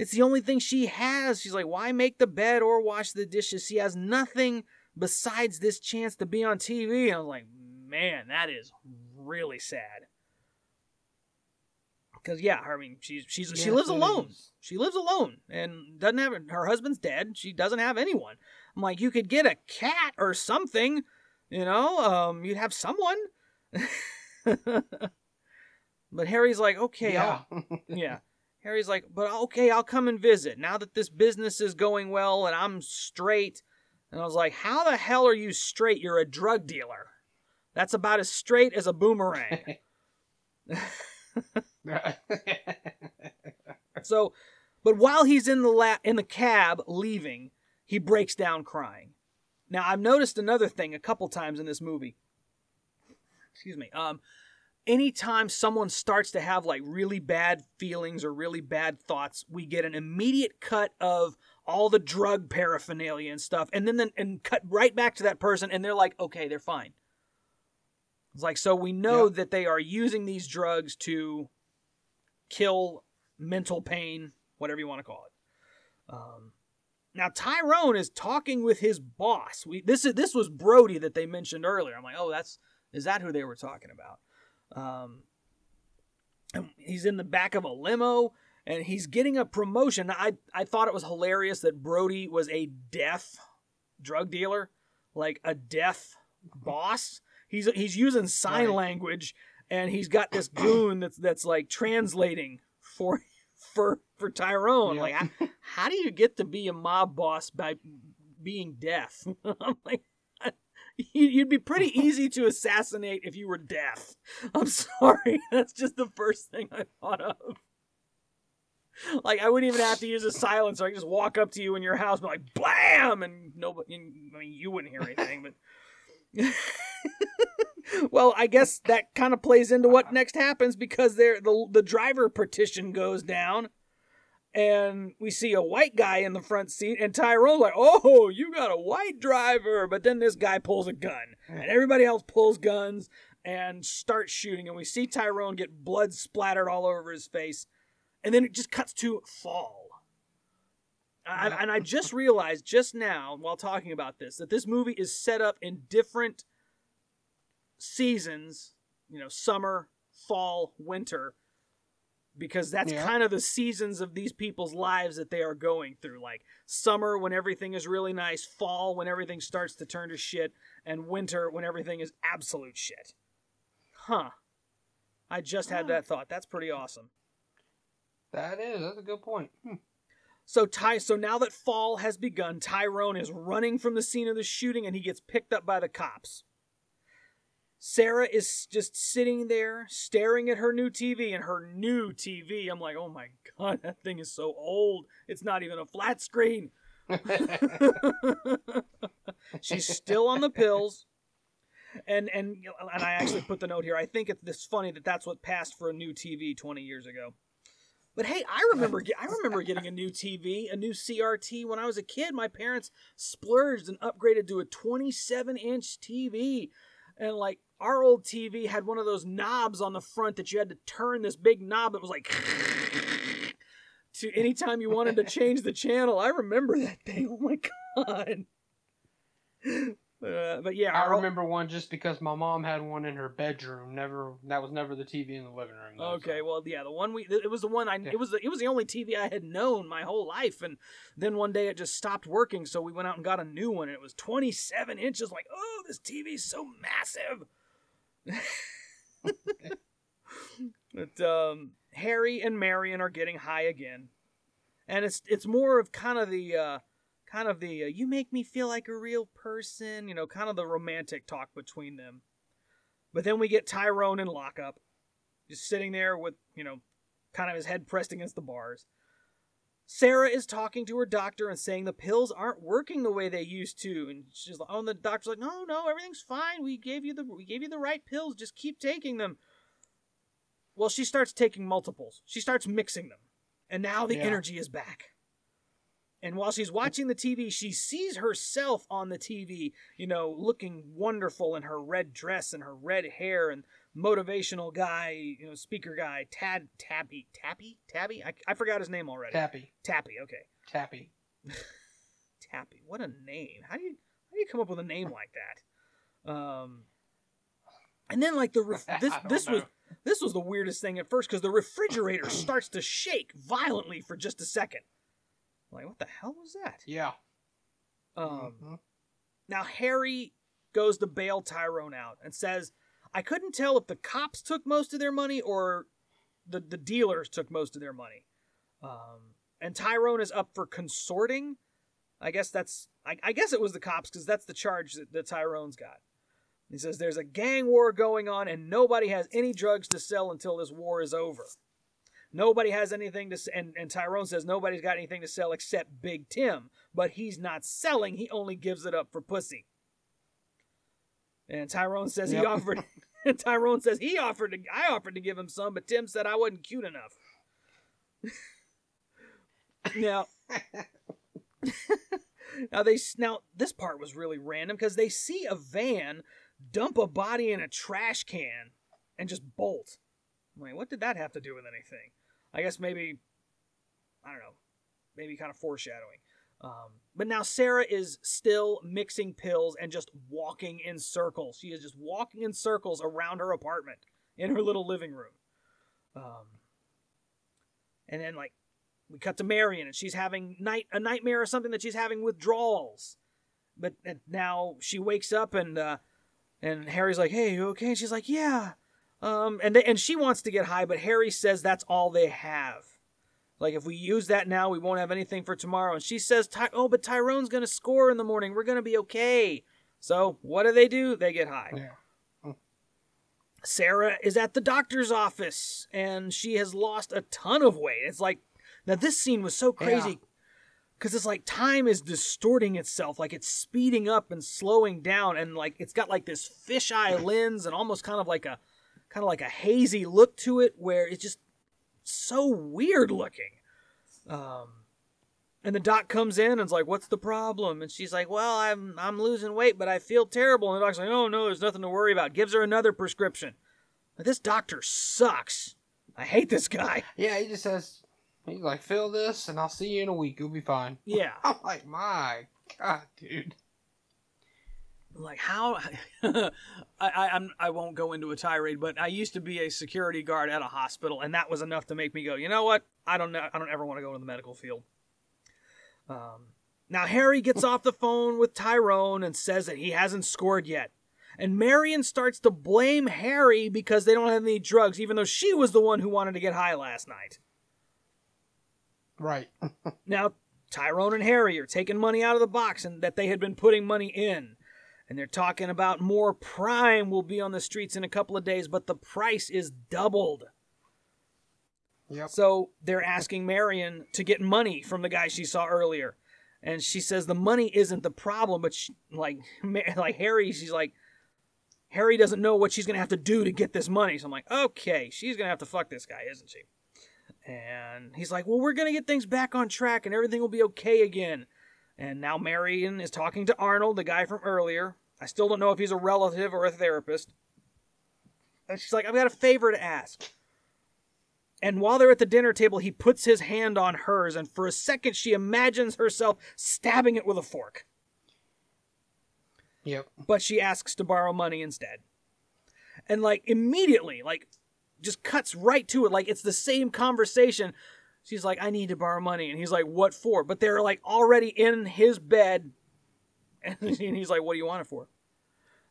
It's the only thing she has." She's like, "Why make the bed or wash the dishes? She has nothing besides this chance to be on TV." And I was like, man, that is really sad. Because, she lives alone. She lives alone and doesn't have her husband's dead. She doesn't have anyone. I'm like, you could get a cat or something, you'd have someone. But Harry's like, okay. Yeah. Harry's like, "But okay, I'll come and visit now that this business is going well and I'm straight." And I was like, how the hell are you straight? You're a drug dealer. That's about as straight as a boomerang. So, but while he's in the cab leaving, he breaks down crying. Now, I've noticed another thing a couple times in this movie. Excuse me. Anytime someone starts to have really bad feelings or really bad thoughts, we get an immediate cut of all the drug paraphernalia and stuff, and then cut right back to that person, and they're like, okay, they're fine. It's like, so we know that they are using these drugs to kill mental pain, whatever you want to call it. Now Tyrone is talking with his boss. This was Brody that they mentioned earlier. I'm like, oh, is that who they were talking about? He's in the back of a limo and he's getting a promotion. I thought it was hilarious that Brody was a deaf drug dealer, like a deaf boss. He's using sign language, and he's got this goon that's like translating for Tyrone. Yeah. Like, how do you get to be a mob boss by being deaf? I'm like, you'd be pretty easy to assassinate if you were deaf. I'm sorry, that's just the first thing I thought of. Like, I wouldn't even have to use a silencer. I could just walk up to you in your house and be like, blam! And nobody, I mean, you wouldn't hear anything, but... Well, I guess that kind of plays into what next happens, because the driver partition goes down, and we see a white guy in the front seat, and Tyrone's like, oh, you got a white driver! But then this guy pulls a gun, and everybody else pulls guns and starts shooting, and we see Tyrone get blood splattered all over his face. And then it just cuts to fall. And I just realized just now, while talking about this, that this movie is set up in different seasons, you know, summer, fall, winter, because that's kind of the seasons of these people's lives that they are going through. Like, summer when everything is really nice, fall when everything starts to turn to shit, and winter when everything is absolute shit. Huh. I just had that thought. That's pretty awesome. That's a good point. So now that fall has begun, Tyrone is running from the scene of the shooting, and he gets picked up by the cops. Sarah is just sitting there staring at her new TV, and her new TV, I'm like, oh my God, that thing is so old. It's not even a flat screen. She's still on the pills. And I actually put the note here. I think it's funny that that's what passed for a new TV 20 years ago. But hey, I remember getting a new TV, a new CRT when I was a kid. My parents splurged and upgraded to a 27-inch TV. And like, our old TV had one of those knobs on the front that you had to turn this big knob. It was like to anytime you wanted to change the channel. I remember that thing. Oh my God. But yeah, I remember one just because my mom had one in her bedroom. That was never the TV in the living room. Though, okay, so. Well, yeah, it was the only TV I had known my whole life, and then one day it just stopped working. So we went out and got a new one, and it was 27 inches. Like, oh, this TV's so massive. But Harry and Marion are getting high again, and it's more of kind of the you make me feel like a real person, you know, kind of the romantic talk between them. But then we get Tyrone in lockup, just sitting there with, you know, kind of his head pressed against the bars. Sarah is talking to her doctor and saying the pills aren't working the way they used to, and she's like, oh, and the doctor's like, no, everything's fine. We gave you the right pills. Just keep taking them. Well, she starts taking multiples. She starts mixing them, and now the energy is back. And while she's watching the TV, she sees herself on the TV, you know, looking wonderful in her red dress and her red hair, and motivational guy, you know, speaker guy, Tabby? I forgot his name already. Tappy, okay. Tappy. Tappy, what a name. How do you come up with a name like that? And then like this was the weirdest thing at first, because the refrigerator starts to shake violently for just a second. Like, what the hell was that? Yeah. Now, Harry goes to bail Tyrone out and says, I couldn't tell if the cops took most of their money or the dealers took most of their money. And Tyrone is up for consorting. I guess I guess it was the cops, because that's the charge that Tyrone's got. He says, there's a gang war going on, and nobody has any drugs to sell until this war is over. Nobody has anything to, and Tyrone says nobody's got anything to sell except Big Tim, but he's not selling. He only gives it up for pussy. And Tyrone says he offered. And Tyrone says I offered to give him some, but Tim said I wasn't cute enough. Now this part was really random, because they see a van dump a body in a trash can and just bolt. I'm like, what did that have to do with anything? I guess maybe, I don't know, maybe kind of foreshadowing. But now Sarah is still mixing pills and just walking in circles. She is just walking in circles around her apartment in her little living room. And then, like, we cut to Marion, and she's having a nightmare or something that she's having withdrawals. But now she wakes up, and And Harry's like, hey, you okay? And she's like, yeah. And she wants to get high, but Harry says that's all they have. Like, if we use that now, we won't have anything for tomorrow. And she says, but Tyrone's going to score in the morning. We're going to be okay. So what do? They get high. Yeah. Sarah is at the doctor's office, and she has lost a ton of weight. It's like, now this scene was so crazy because it's like time is distorting itself. Like, it's speeding up and slowing down, and like it's got like this fisheye lens and almost kind of like a hazy look to it where it's just so weird looking. And the doc comes in and is like, what's the problem? And she's like, well, I'm losing weight, but I feel terrible. And the doc's like, oh, no, there's nothing to worry about. Gives her another prescription. But this doctor sucks. I hate this guy. Yeah, he just says, he's like, fill this and I'll see you in a week. You'll be fine. Yeah. I'm like, my God, dude. Like, how? I won't go into a tirade, but I used to be a security guard at a hospital, and that was enough to make me go, you know what? I don't know. I don't ever want to go into the medical field. Now Harry gets off the phone with Tyrone and says that he hasn't scored yet. And Marion starts to blame Harry because they don't have any drugs, even though she was the one who wanted to get high last night. Right. Now Tyrone and Harry are taking money out of the box and that they had been putting money in. And they're talking about more Prime will be on the streets in a couple of days, but the price is doubled. Yep. So they're asking Marion to get money from the guy she saw earlier. And she says the money isn't the problem, but she, like Harry, she's like, Harry doesn't know what she's going to have to do to get this money. So I'm like, okay, she's going to have to fuck this guy, isn't she? And he's like, well, we're going to get things back on track and everything will be okay again. And now Marion is talking to Arnold, the guy from earlier. I still don't know if he's a relative or a therapist. And she's like, I've got a favor to ask. And while they're at the dinner table, he puts his hand on hers, and for a second she imagines herself stabbing it with a fork. Yep. But she asks to borrow money instead. And, like, immediately, like, just cuts right to it. Like, it's the same conversation. She's like, I need to borrow money. And he's like, what for? But they're, like, already in his bed. And he's like, what do you want it for?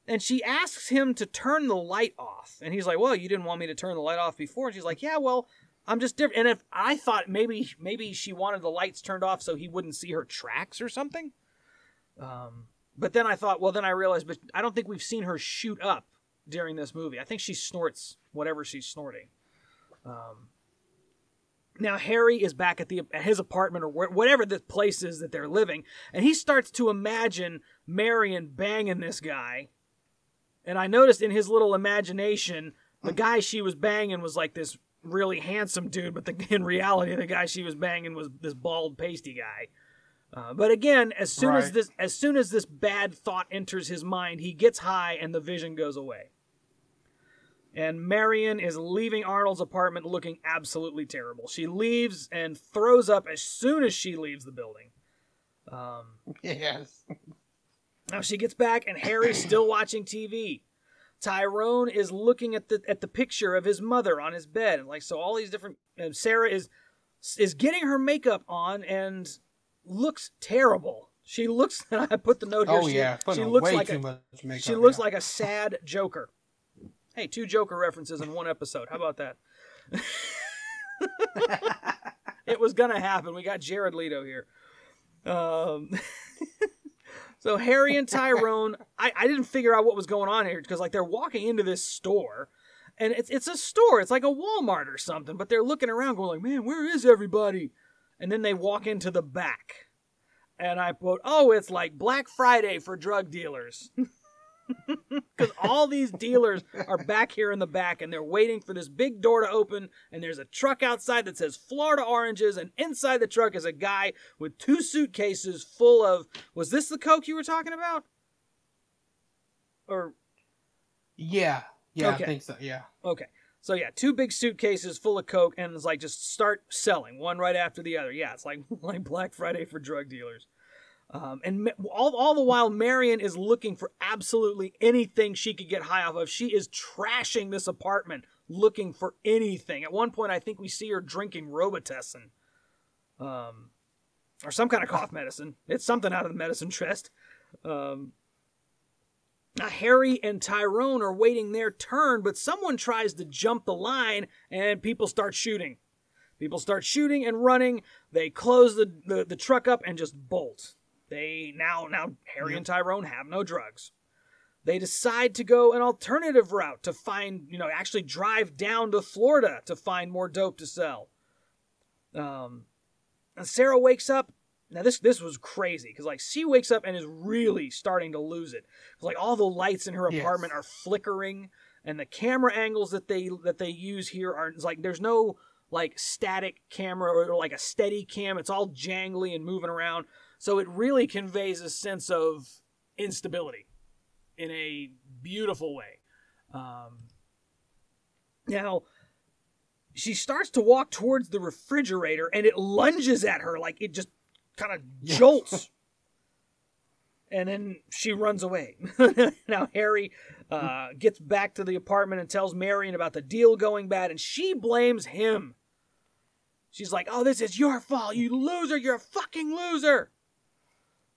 And she asks him to turn the light off. And he's like, well, you didn't want me to turn the light off before. And she's like, yeah, well, I'm just different. And if I thought maybe she wanted the lights turned off so he wouldn't see her tracks or something. But then I thought, well, then I realized, but I don't think we've seen her shoot up during this movie. I think she snorts whatever she's snorting. Now Harry is back at his apartment or whatever the place is that they're living. And he starts to imagine Marion banging this guy. And I noticed in his little imagination, the guy she was banging was like this really handsome dude, but in reality, the guy she was banging was this bald, pasty guy. But again, as soon as this bad thought enters his mind, he gets high and the vision goes away. And Marion is leaving Arnold's apartment looking absolutely terrible. She leaves and throws up as soon as she leaves the building. Yes. Now she gets back, and Harry's still watching TV. Tyrone is looking at the picture of his mother on his bed, and like so, all these different. Sarah is getting her makeup on and looks terrible. She looks. I put the note here. Oh yeah, she looks like a sad Joker. Hey, 2 Joker references in one episode. How about that? It was gonna happen. We got Jared Leto here. So Harry and Tyrone, I didn't figure out what was going on here because like they're walking into this store and it's a store. It's like a Walmart or something, but they're looking around going like, man, where is everybody? And then they walk into the back and I quote, oh, it's like Black Friday for drug dealers because all these dealers are back here in the back and they're waiting for this big door to open. And there's a truck outside that says Florida Oranges. And inside the truck is a guy with 2 suitcases full of, was this the coke you were talking about? Or. Yeah, okay. I think so. Yeah. Okay. So yeah, 2 big suitcases full of coke and it's like, just start selling one right after the other. Yeah. It's like Black Friday for drug dealers. And all the while, Marion is looking for absolutely anything she could get high off of. She is trashing this apartment, looking for anything. At one point, I think we see her drinking Robitussin, or some kind of cough medicine. It's something out of the medicine chest. Now, Harry and Tyrone are waiting their turn, but someone tries to jump the line, and people start shooting. People start shooting and running. They close the truck up and just bolt. They now Harry and Tyrone have no drugs. They decide to go an alternative route to find, actually drive down to Florida to find more dope to sell. And Sarah wakes up. Now, this was crazy, because, she wakes up and is really starting to lose it. All the lights in her apartment are flickering, and the camera angles that they use here are, there's no, static camera or, a steady cam. It's all jangly and moving around, so it really conveys a sense of instability in a beautiful way. Now... she starts to walk towards the refrigerator, and it lunges at her it just kind of jolts. And then she runs away. Now Harry gets back to the apartment and tells Marion about the deal going bad, and she blames him. She's like, oh, this is your fault, you loser, you're a fucking loser.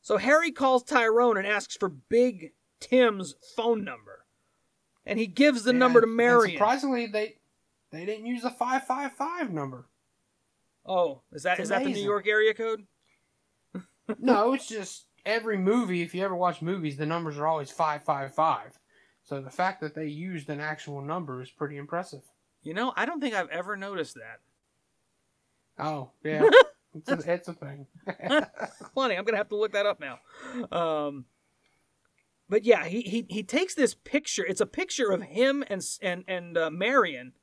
So Harry calls Tyrone and asks for Big Tim's phone number. And he gives the number to Marion. Surprisingly, they didn't use the 555 number. Oh, is that the New York area code? No, it's just every movie, if you ever watch movies, the numbers are always 555. So the fact that they used an actual number is pretty impressive. I don't think I've ever noticed that. Oh, yeah. it's a thing. Funny, I'm going to have to look that up now. But yeah, he takes this picture. It's a picture of him and Marion.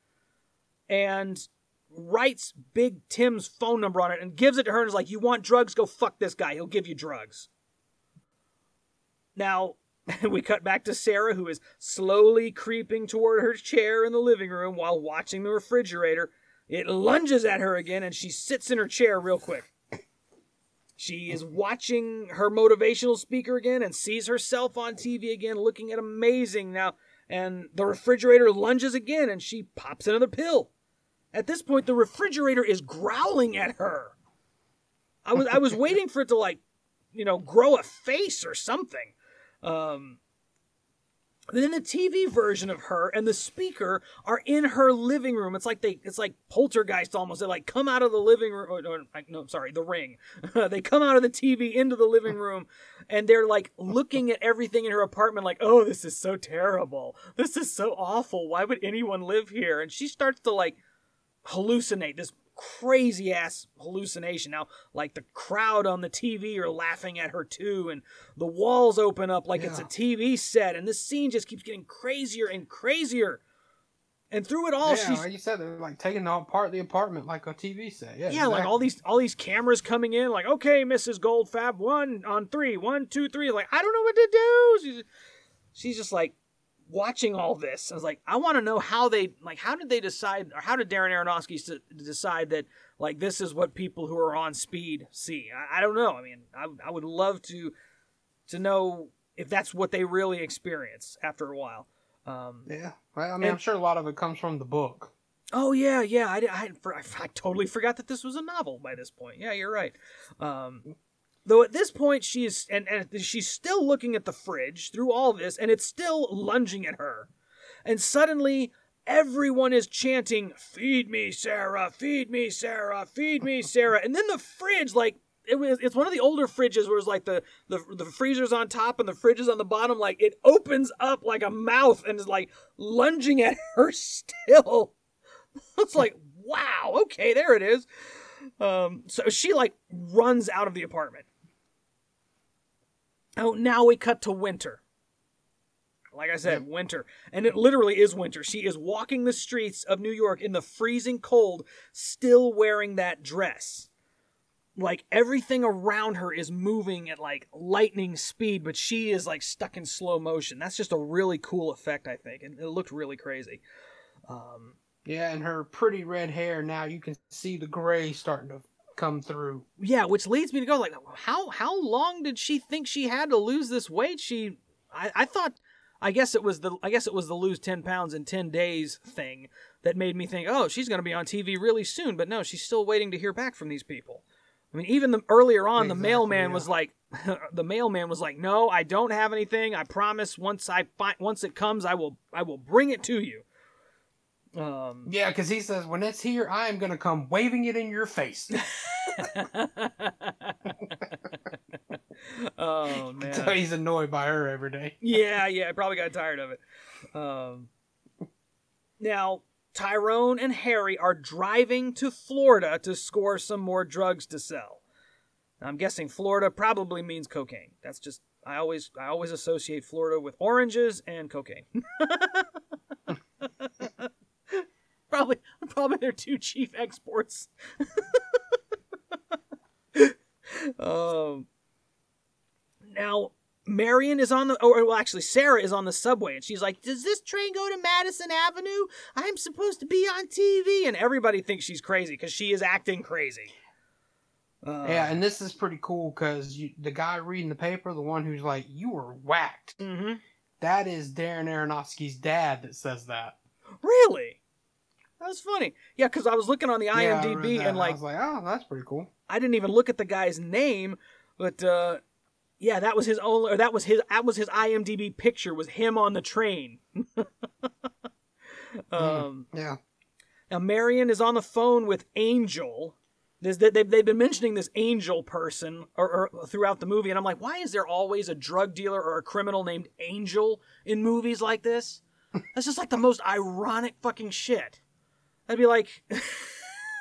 And writes Big Tim's phone number on it and gives it to her and is like, you want drugs? Go fuck this guy. He'll give you drugs. Now, we cut back to Sarah, who is slowly creeping toward her chair in the living room while watching the refrigerator. It lunges at her again, and she sits in her chair real quick. She is watching her motivational speaker again and sees herself on TV again, looking at amazing now. And the refrigerator lunges again, and she pops another pill. At this point, the refrigerator is growling at her. I was waiting for it to, grow a face or something. Then the TV version of her and the speaker are in her living room. It's like Poltergeist almost. They come out of the living room. The ring. They come out of the TV into the living room, and they're looking at everything in her apartment. Oh, this is so terrible. This is so awful. Why would anyone live here? And she starts to hallucinate, this crazy ass hallucination. Now, the crowd on the TV are laughing at her too, and the walls open up it's a TV set, and this scene just keeps getting crazier and crazier. And through it all, you said they're taking apart the apartment like a TV set. Yeah, exactly. all these cameras coming in, okay, Mrs. Goldfab, 1, on 3, 1, 2, 3. I don't know what to do. She's just watching all this. I was I want to know how they how did they decide, or how did Darren Aronofsky decide that this is what people who are on speed see? I don't know. I mean, I would love to know if that's what they really experience after a while. I'm sure a lot of it comes from the book. Oh yeah. I totally forgot that this was a novel by this point. Yeah, you're right. Though at this point, she is, and she's still looking at the fridge through all this, and it's still lunging at her. And suddenly, everyone is chanting, feed me, Sarah, feed me, Sarah, feed me, Sarah. And then the fridge, it's one of the older fridges where it's the freezer's on top and the fridge is on the bottom. It opens up like a mouth and is lunging at her still. It's wow, okay, there it is. So she runs out of the apartment. Oh, now we cut to winter. Like I said, winter. And it literally is winter. She is walking the streets of New York in the freezing cold, still wearing that dress. Everything around her is moving at, lightning speed, but she is, stuck in slow motion. That's just a really cool effect, I think. And it looked really crazy. Yeah, and her pretty red hair, now you can see the gray starting to come through. Yeah, which leads me to go, how long did she think she had to lose this weight? I guess it was the lose 10 pounds in 10 days thing that made me think, oh, she's going to be on TV really soon. But no, she's still waiting to hear back from these people. I mean, even earlier on, the mailman was like, the mailman was like, "No, I don't have anything. I promise. Once it comes, I will bring it to you." Yeah, because he says, "When it's here, I am going to come waving it in your face." Oh man! So he's annoyed by her every day. Yeah. I probably got tired of it. Now Tyrone and Harry are driving to Florida to score some more drugs to sell. Now, I'm guessing Florida probably means cocaine. That's just I always associate Florida with oranges and cocaine. Probably their two chief exports. Now Marion is on the, Sarah is on the subway, and she's like, "Does this train go to Madison Avenue? I'm supposed to be on TV." And everybody thinks she's crazy because she is acting crazy. Yeah, and this is pretty cool because the guy reading the paper, the one who's like, "You were whacked," mm-hmm. that is Darren Aronofsky's dad that says that. Really? That was funny. Yeah, because I was looking on the IMDb and I was like, "Oh, that's pretty cool." I didn't even look at the guy's name, but yeah, that was his only, or that was his IMDb picture, was him on the train. Yeah. Now Marion is on the phone with Angel. They've been mentioning this Angel person or throughout the movie, and I'm like, why is there always a drug dealer or a criminal named Angel in movies like this? That's just like the most ironic fucking shit. That'd be like,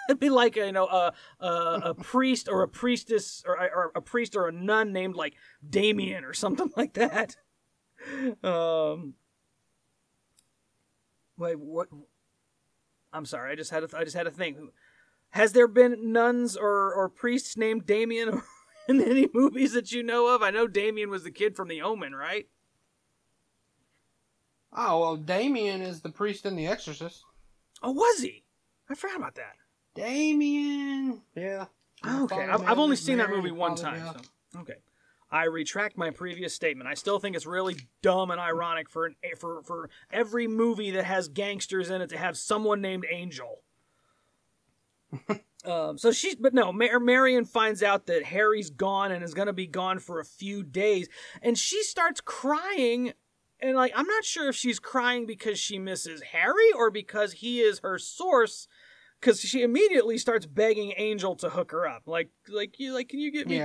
a priest or a priestess or a priest or a nun named like Damien or something like that. Wait, what? I'm sorry, I just had a thing. Has there been nuns or priests named Damien in any movies that you know of? I know Damien was the kid from The Omen, right? Oh, well, Damien is the priest in The Exorcist. Oh, was he? I forgot about that. Damien. Yeah. Oh, okay. I've only seen that movie one time. So. Okay. I retract my previous statement. I still think it's really dumb and ironic for every movie that has gangsters in it to have someone named Angel. Marion finds out that Harry's gone and is going to be gone for a few days, and she starts crying, and like, I'm not sure if she's crying because she misses Harry or because he is her source, because she immediately starts begging Angel to hook her up, like can you get me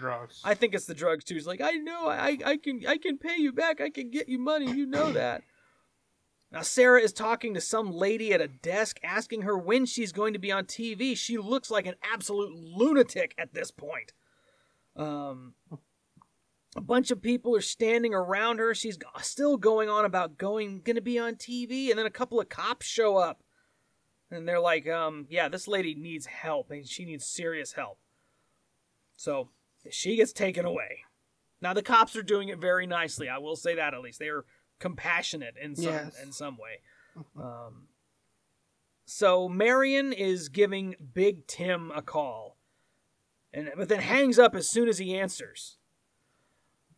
drugs? I think it's the drugs too. She's like, I know I can pay you back, I can get you money, you know that. Now, Sarah is talking to some lady at a desk, asking her when she's going to be on TV. She looks like an absolute lunatic at this point. A bunch of people are standing around her. She's still going on about going to be on TV. And then a couple of cops show up. And they're like, yeah, this lady needs help. And she needs serious help. So she gets taken away. Now, the cops are doing it very nicely. I will say that, at least. They are compassionate in some way. So Marion is giving Big Tim a call, but then hangs up as soon as he answers.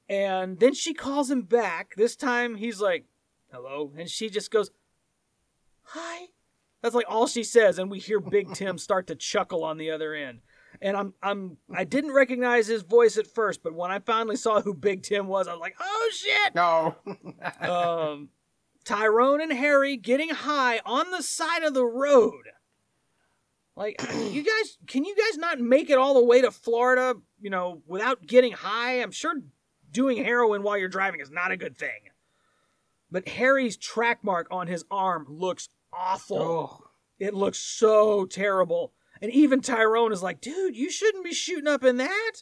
And then she calls him back. This time he's like, "Hello," and she just goes, "Hi." That's like all she says, and we hear Big Tim start to chuckle on the other end. And I didn't recognize his voice at first, but when I finally saw who Big Tim was, I was like, "Oh shit!" No. Tyrone and Harry getting high on the side of the road. Like, can you guys not make it all the way to Florida, without getting high? I'm sure doing heroin while you're driving is not a good thing. But Harry's track mark on his arm looks awful. Oh. It looks so terrible. And even Tyrone is like, "Dude, you shouldn't be shooting up in that."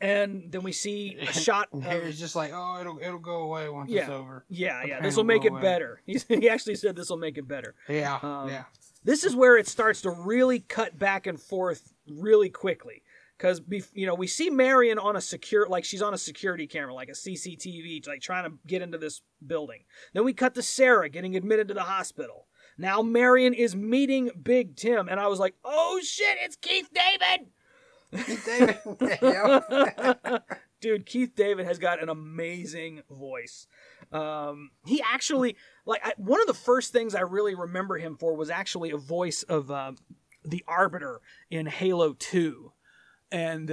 And then we see a shot. Harry's just like, "Oh, it'll go away once it's over." Yeah. This will make it better. He actually said this will make it better. Yeah. This is where it starts to really cut back and forth really quickly, because we see Marion on a she's on a security camera, like a CCTV, like trying to get into this building. Then we cut to Sarah getting admitted to the hospital. Now Marion is meeting Big Tim, and I was like, "Oh shit, it's Keith David!" Dude, Keith David has got an amazing voice. He actually, one of the first things I really remember him for was actually a voice of the Arbiter in Halo 2. And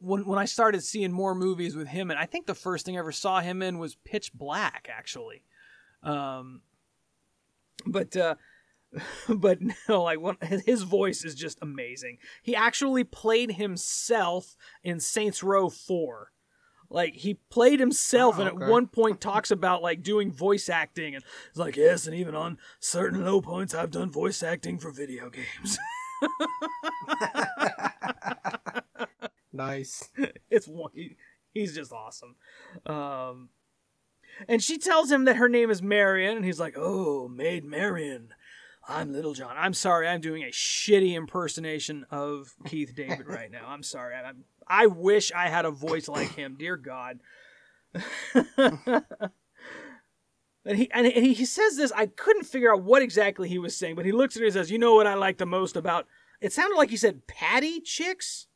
when I started seeing more movies with him, and I think the first thing I ever saw him in was Pitch Black, actually. But no, like his voice is just amazing. He actually played himself in Saints Row 4. Like, he played himself, oh, okay. And at one point talks about, like, doing voice acting. And it's like, yes, and even on certain low points, I've done voice acting for video games. Nice. He's just awesome. And she tells him that her name is Marion, and he's like, oh, Maid Marion. I'm Little John. I'm sorry, I'm doing a shitty impersonation of Keith David right now. I'm sorry. I wish I had a voice like him. Dear God. And he says this. I couldn't figure out what exactly he was saying, but he looks at her and says, you know what I like the most about... It sounded like he said patty chicks?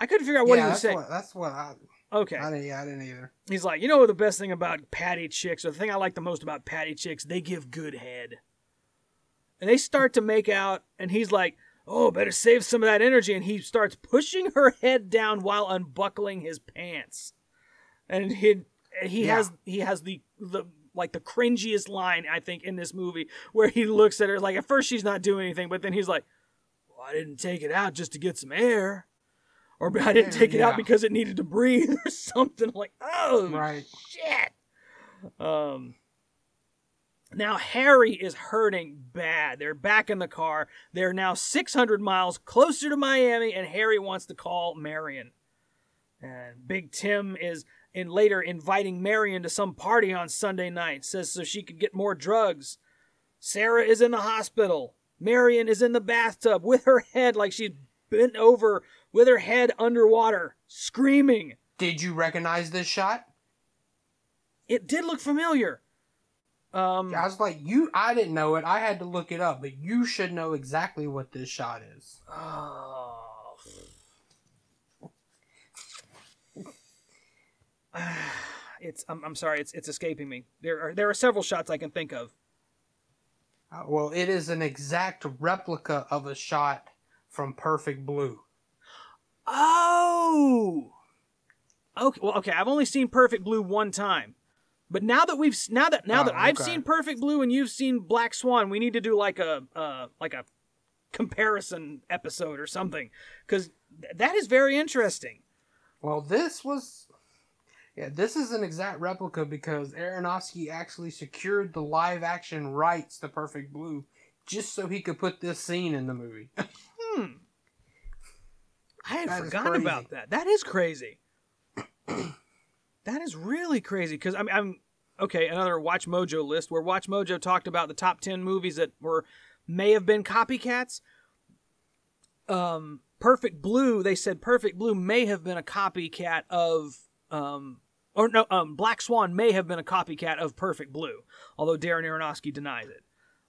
I couldn't figure out what he was saying. That's what I... Okay. I didn't either. He's like, you know the best thing about patty chicks, or the thing I like the most about patty chicks, they give good head. And they start to make out, and he's like, oh, better save some of that energy. And he starts pushing her head down while unbuckling his pants. And he has the like the cringiest line, I think, in this movie, where he looks at her like, at first she's not doing anything, but then he's like, well, I didn't take it out just to get some air. Or I didn't take it out because it needed to breathe or something. Like, oh, right. Shit. Now Harry is hurting bad. They're back in the car. They're now 600 miles closer to Miami, and Harry wants to call Marion. And Big Tim is later inviting Marion to some party on Sunday night. Says so she could get more drugs. Sarah is in the hospital. Marion is in the bathtub with her head like she's bent over with her head underwater, screaming. Did you recognize this shot? It did look familiar. I was like, I didn't know it. I had to look it up, but you should know exactly what this shot is. Oh. I'm sorry. It's escaping me. There are several shots I can think of. Well, it is an exact replica of a shot from Perfect Blue. Oh. Okay. Well, okay. I've only seen Perfect Blue one time. But now that I've seen Perfect Blue and you've seen Black Swan, we need to do like a comparison episode or something, because that is very interesting. Well, this is an exact replica because Aronofsky actually secured the live action rights to Perfect Blue just so he could put this scene in the movie. I had forgotten about that. That is crazy. That is really crazy, because I'm okay. Another Watch Mojo list where Watch Mojo talked about the top 10 movies that may have been copycats. Perfect Blue, they said Perfect Blue may have been a copycat of, Black Swan may have been a copycat of Perfect Blue, although Darren Aronofsky denies it.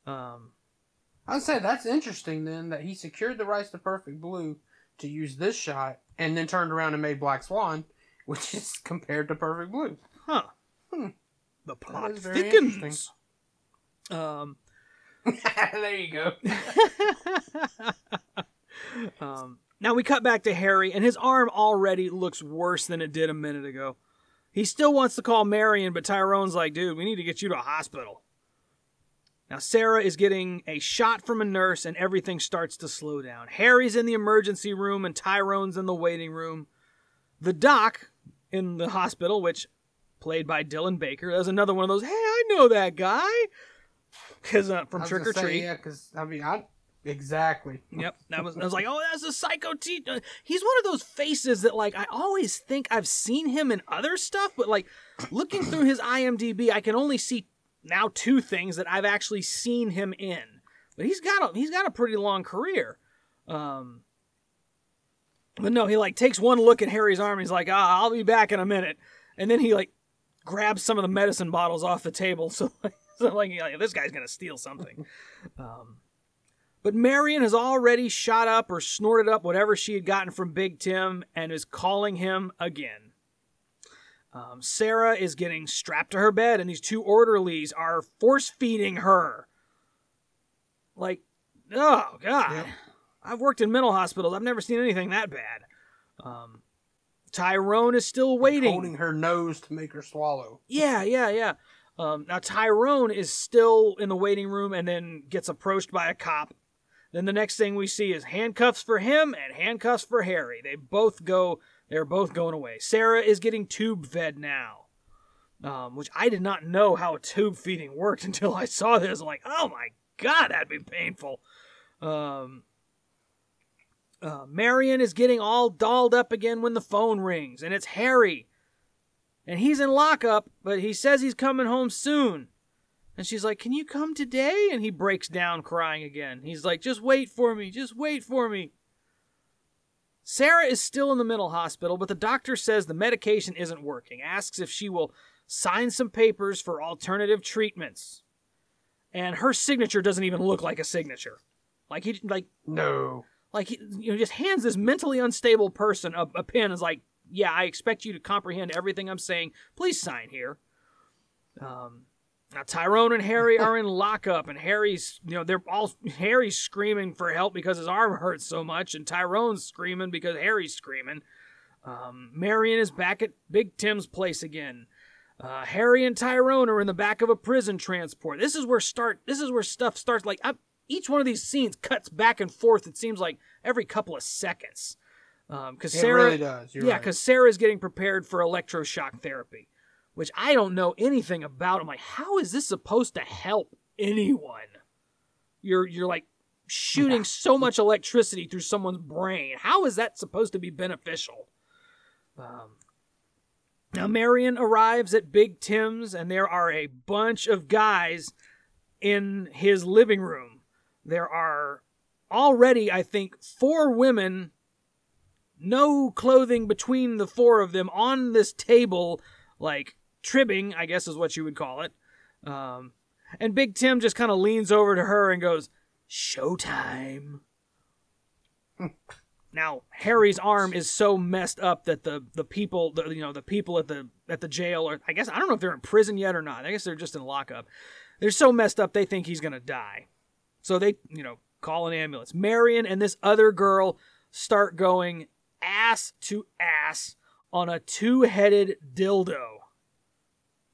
I'd say that's interesting then that he secured the rights to Perfect Blue to use this shot, and then turned around and made Black Swan, which is compared to Perfect Blue. Huh. The plot thickens. There you go. Now we cut back to Harry, and his arm already looks worse than it did a minute ago. He still wants to call Marion, but Tyrone's like, dude, we need to get you to a hospital. Now Sarah is getting a shot from a nurse, and everything starts to slow down. Harry's in the emergency room, and Tyrone's in the waiting room. The doc in the hospital, which played by Dylan Baker, is another one of those, hey, I know that guy. Because from Trick or Treat. Yeah, because, I mean, exactly. Yep. I was like, oh, that's a psycho teacher. He's one of those faces that, like, I always think I've seen him in other stuff, but, like, looking through his IMDb, I can only see now two things that I've actually seen him in. But he's got a pretty long career. But no, he, like, takes one look at Harry's arm, and he's like, I'll be back in a minute. And then he, like, grabs some of the medicine bottles off the table, so this guy's going to steal something. But Marion has already shot up or snorted up whatever she had gotten from Big Tim and is calling him again. Sarah is getting strapped to her bed, and these two orderlies are force-feeding her. Like, oh, God. Yep. I've worked in mental hospitals. I've never seen anything that bad. Tyrone is still waiting. Like holding her nose to make her swallow. Yeah. Now Tyrone is still in the waiting room and then gets approached by a cop. Then the next thing we see is handcuffs for him and handcuffs for Harry. They're both going away. Sarah is getting tube fed now. Which I did not know how tube feeding worked until I saw this. I'm like, oh my God, that'd be painful. Marion is getting all dolled up again when the phone rings, and it's Harry. And he's in lockup, but he says he's coming home soon. And she's like, can you come today? And he breaks down crying again. He's like, just wait for me. Just wait for me. Sarah is still in the mental hospital, but the doctor says the medication isn't working. Asks if she will sign some papers for alternative treatments. And her signature doesn't even look like a signature. He just hands this mentally unstable person a pen and is like, yeah, I expect you to comprehend everything I'm saying. Please sign here. Now Tyrone and Harry are in lockup, and Harry's screaming for help because his arm hurts so much, and Tyrone's screaming because Harry's screaming. Marion is back at Big Tim's place again. Harry and Tyrone are in the back of a prison transport. This is where stuff starts. Each one of these scenes cuts back and forth. It seems like every couple of seconds. Sarah really does. Because Sarah's getting prepared for electroshock therapy, which I don't know anything about. I'm like, how is this supposed to help anyone? You're like shooting so much electricity through someone's brain. How is that supposed to be beneficial? Now Marion arrives at Big Tim's, and there are a bunch of guys in his living room. There are already, I think, 4 women, no clothing between the 4 of them, on this table, like tribbing, I guess is what you would call it. And Big Tim just kind of leans over to her and goes, "Showtime." Now, Harry's arm is so messed up that the people at the jail, or I guess I don't know if they're in prison yet or not. I guess they're just in lockup. They're so messed up they think he's gonna die, so they call an ambulance. Marion and this other girl start going ass to ass on a 2-headed dildo.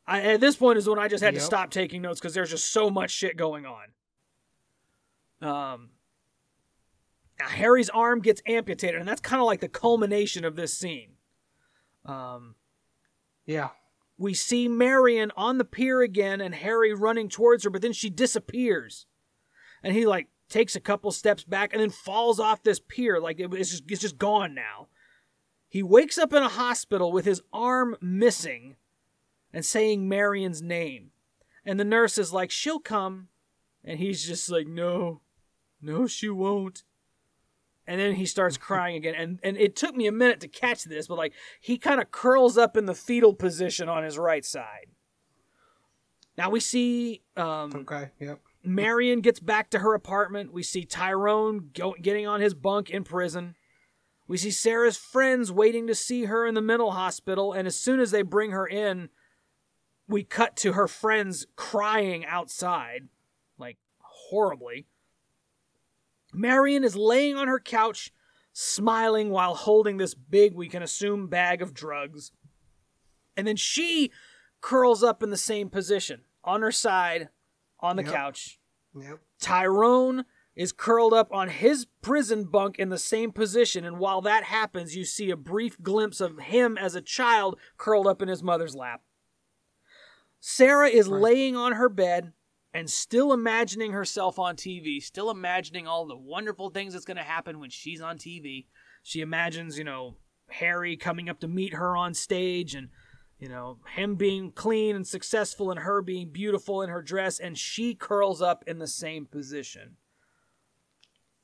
At this point is when I just had to stop taking notes because there's just so much shit going on. Now, Harry's arm gets amputated, and that's kind of like the culmination of this scene. We see Marion on the pier again and Harry running towards her, but then she disappears. And he takes a couple steps back and then falls off this pier. It's just gone now. He wakes up in a hospital with his arm missing and saying Marion's name. And the nurse is like, she'll come. And he's just like, no, she won't. And then he starts crying again. And it took me a minute to catch this, but he kind of curls up in the fetal position on his right side. Now we see Marion gets back to her apartment. We see Tyrone getting on his bunk in prison. We see Sarah's friends waiting to see her in the mental hospital. And as soon as they bring her in, we cut to her friends crying outside, horribly. Marion is laying on her couch, smiling while holding this big, we can assume, bag of drugs. And then she curls up in the same position, on her side, on the couch. Yep. Tyrone is curled up on his prison bunk in the same position, and while that happens, you see a brief glimpse of him as a child curled up in his mother's lap. Sarah is laying on her bed, and still imagining herself on TV, still imagining all the wonderful things that's going to happen when she's on TV. She imagines, Harry coming up to meet her on stage and, him being clean and successful and her being beautiful in her dress. And she curls up in the same position.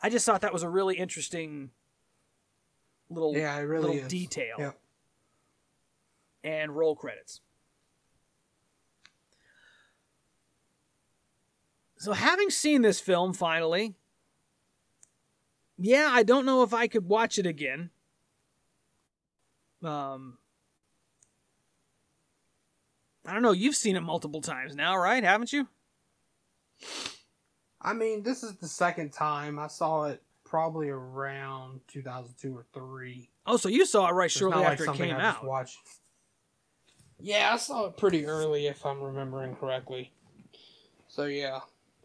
I just thought that was a really interesting little detail. Yeah. And roll credits. So having seen this film finally, I don't know if I could watch it again. I don't know. You've seen it multiple times now, right? Haven't you? I mean, this is the second time. I saw it probably around 2002 or 2003. Oh, so you saw it right shortly after it came out. Watched. Yeah, I saw it pretty early, if I'm remembering correctly. So, yeah.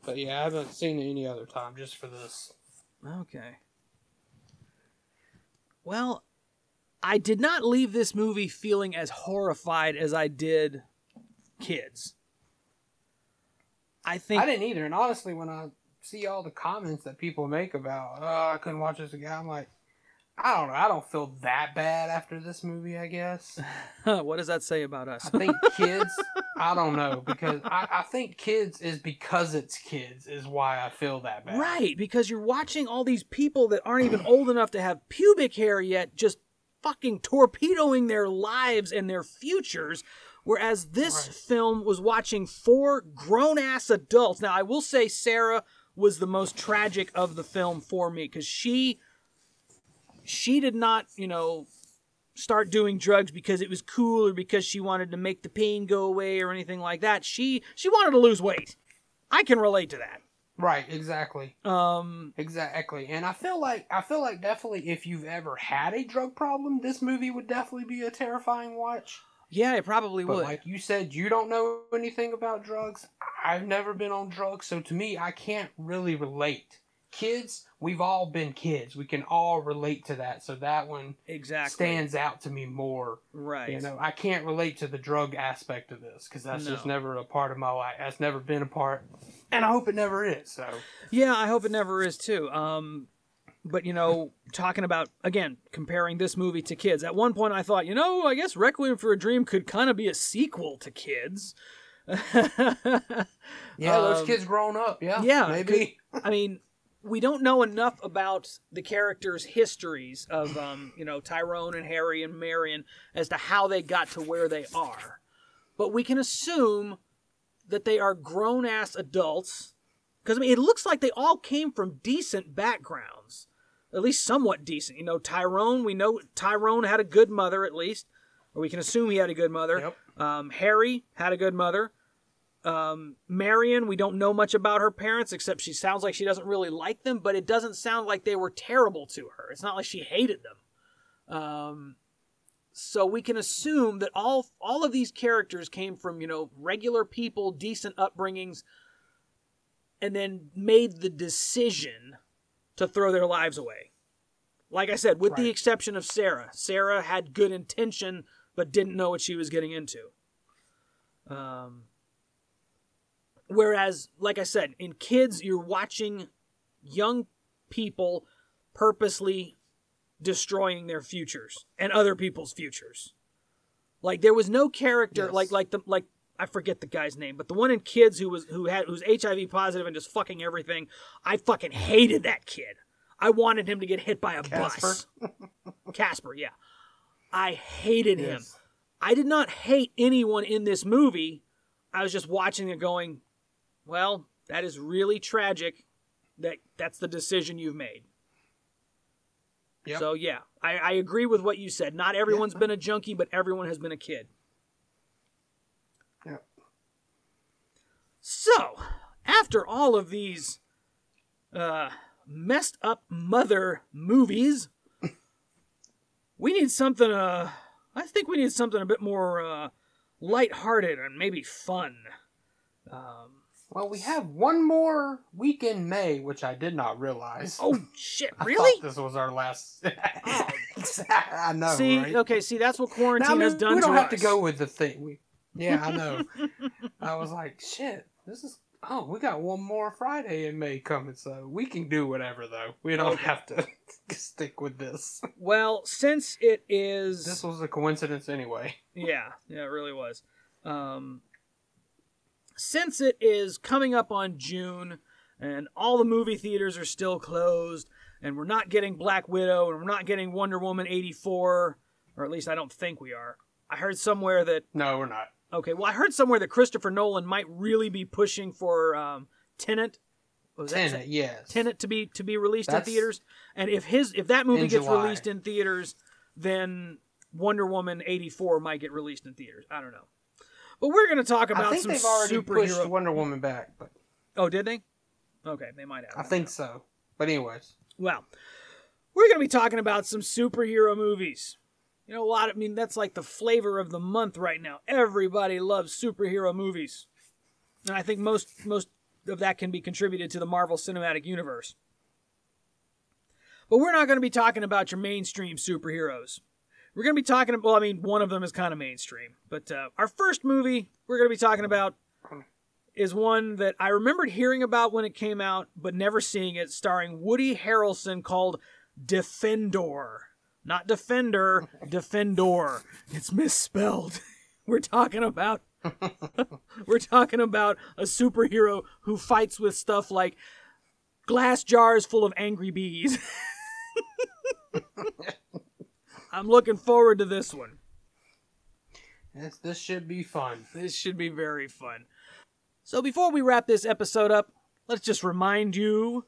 But, yeah, I haven't seen it any other time, just for this. Okay. Well, I did not leave this movie feeling as horrified as I did kids. I didn't either, and honestly, when I see all the comments that people make about, I couldn't watch this again, I'm like, I don't know, I don't feel that bad after this movie, I guess. What does that say about us? I think kids, I don't know, because I think kids is because it's kids is why I feel that bad. Right, because you're watching all these people that aren't even old enough to have pubic hair yet just fucking torpedoing their lives and their futures. Whereas this film was watching four grown-ass adults. Now, I will say Sarah was the most tragic of the film for me because she did not, you know, start doing drugs because it was cool or because she wanted to make the pain go away or anything like that. She wanted to lose weight. I can relate to that. Right, exactly. Exactly. And I feel like definitely if you've ever had a drug problem, this movie would definitely be a terrifying watch. Yeah, it probably would. But like you said, you don't know anything about drugs. I've never been on drugs, so to me, I can't really relate. Kids, we've all been kids. We can all relate to that, so that one stands out to me more. Right. You know, I can't relate to the drug aspect of this, because that's just never a part of my life. That's never been a part, and I hope it never is, so. Yeah, I hope it never is, too. But, you know, talking about, again, comparing this movie to kids. At one point I thought, you know, I guess Requiem for a Dream could kind of be a sequel to kids. Yeah, those kids grown up, yeah. Yeah, maybe. I mean, we don't know enough about the characters' histories of, you know, Tyrone and Harry and Marion as to how they got to where they are. But we can assume that they are grown-ass adults. Because, I mean, it looks like they all came from decent backgrounds. At least somewhat decent. You know, Tyrone, we know Tyrone had a good mother, at least. Or we can assume he had a good mother. Yep. Harry had a good mother. Marion, we don't know much about her parents, except she sounds like she doesn't really like them, but it doesn't sound like they were terrible to her. It's not like she hated them. So we can assume that all of these characters came from, you know, regular people, decent upbringings, and then made the decision to throw their lives away. Like I said, with the exception of Sarah. Sarah had good intention, but didn't know what she was getting into. Whereas, like I said, in kids, you're watching young people purposely destroying their futures and other people's futures. Like, there was no character, like I forget the guy's name, but the one in kids who was HIV positive and just fucking everything, I fucking hated that kid. I wanted him to get hit by a bus. Casper, yeah. I hated him. I did not hate anyone in this movie. I was just watching it going, well, that is really tragic. That's the decision you've made. Yep. So, yeah, I agree with what you said. Not everyone's been a junkie, but everyone has been a kid. So, after all of these messed up mother movies, we need something, I think we need something a bit more lighthearted and maybe fun. Well, we have one more week in May, which I did not realize. Oh, shit, really? I thought this was our last. Oh. I know, See, that's what quarantine has done to us. We don't have to go with the thing. Yeah, I know. I was like, shit. We got one more Friday in May coming, so we can do whatever, though. We don't have to stick with this. Well, since it is... This was a coincidence anyway. Yeah, it really was. Since it is coming up on June, and all the movie theaters are still closed, and we're not getting Black Widow, and we're not getting Wonder Woman 84, or at least I don't think we are. I heard somewhere that... No, we're not. Okay, well, I heard somewhere that Christopher Nolan might really be pushing for Tenet. Tenet, yes. Tenet to be released in theaters. And if that movie gets released in theaters, then Wonder Woman 84 might get released in theaters. I don't know. But we're going to talk about some superhero... I think they've already pushed Wonder Woman back. But... Oh, did they? Okay, they might have. I think so. But anyways. Well, we're going to be talking about some superhero movies. You know, that's like the flavor of the month right now. Everybody loves superhero movies. And I think most of that can be contributed to the Marvel Cinematic Universe. But we're not going to be talking about your mainstream superheroes. We're going to be talking about, one of them is kind of mainstream. But our first movie we're going to be talking about is one that I remembered hearing about when it came out, but never seeing it, starring Woody Harrelson, called Defendor. Not Defender, Defendor. It's misspelled. We're talking about a superhero who fights with stuff like glass jars full of angry bees. I'm looking forward to this one. This should be fun. This should be very fun. So before we wrap this episode up, let's just remind you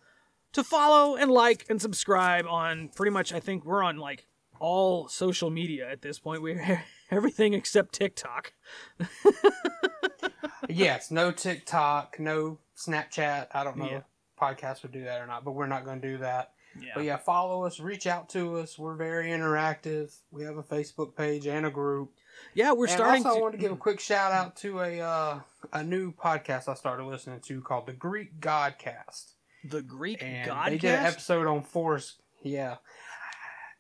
to follow and like and subscribe on pretty much, I think we're on like all social media at this point. We're everything except TikTok. Yes, no TikTok, no Snapchat. I don't know if podcasts would do that or not, but we're not going to do that. Yeah. But yeah, follow us, reach out to us. We're very interactive. We have a Facebook page and a group. Yeah, we're starting. And also, I want to give a quick shout out to a new podcast I started listening to called The Greek Godcast. The Greek Godcast? They did an episode on Forrest. Yeah.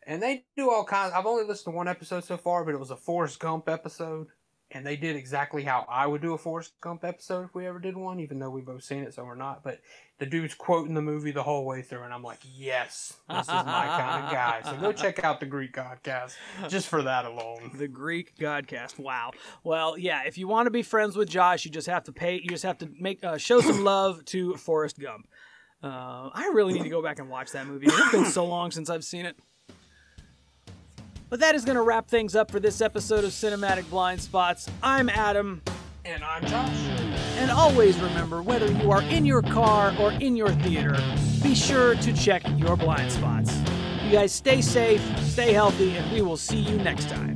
And they do all kinds. I've only listened to one episode so far, but it was a Forrest Gump episode. And they did exactly how I would do a Forrest Gump episode if we ever did one, even though we've both seen it, so we're not. But the dude's quoting the movie the whole way through, and I'm like, yes, this is my kind of guy. So go check out The Greek Godcast just for that alone. The Greek Godcast. Wow. Well, yeah, if you want to be friends with Josh, you just have to pay. You just have to show some love to Forrest Gump. I really need to go back and watch that movie. It's been so long since I've seen it. But that is going to wrap things up for this episode of Cinematic Blind Spots. I'm Adam. And I'm Josh. And always remember, whether you are in your car or in your theater, be sure to check your blind spots. You guys stay safe, stay healthy, and we will see you next time.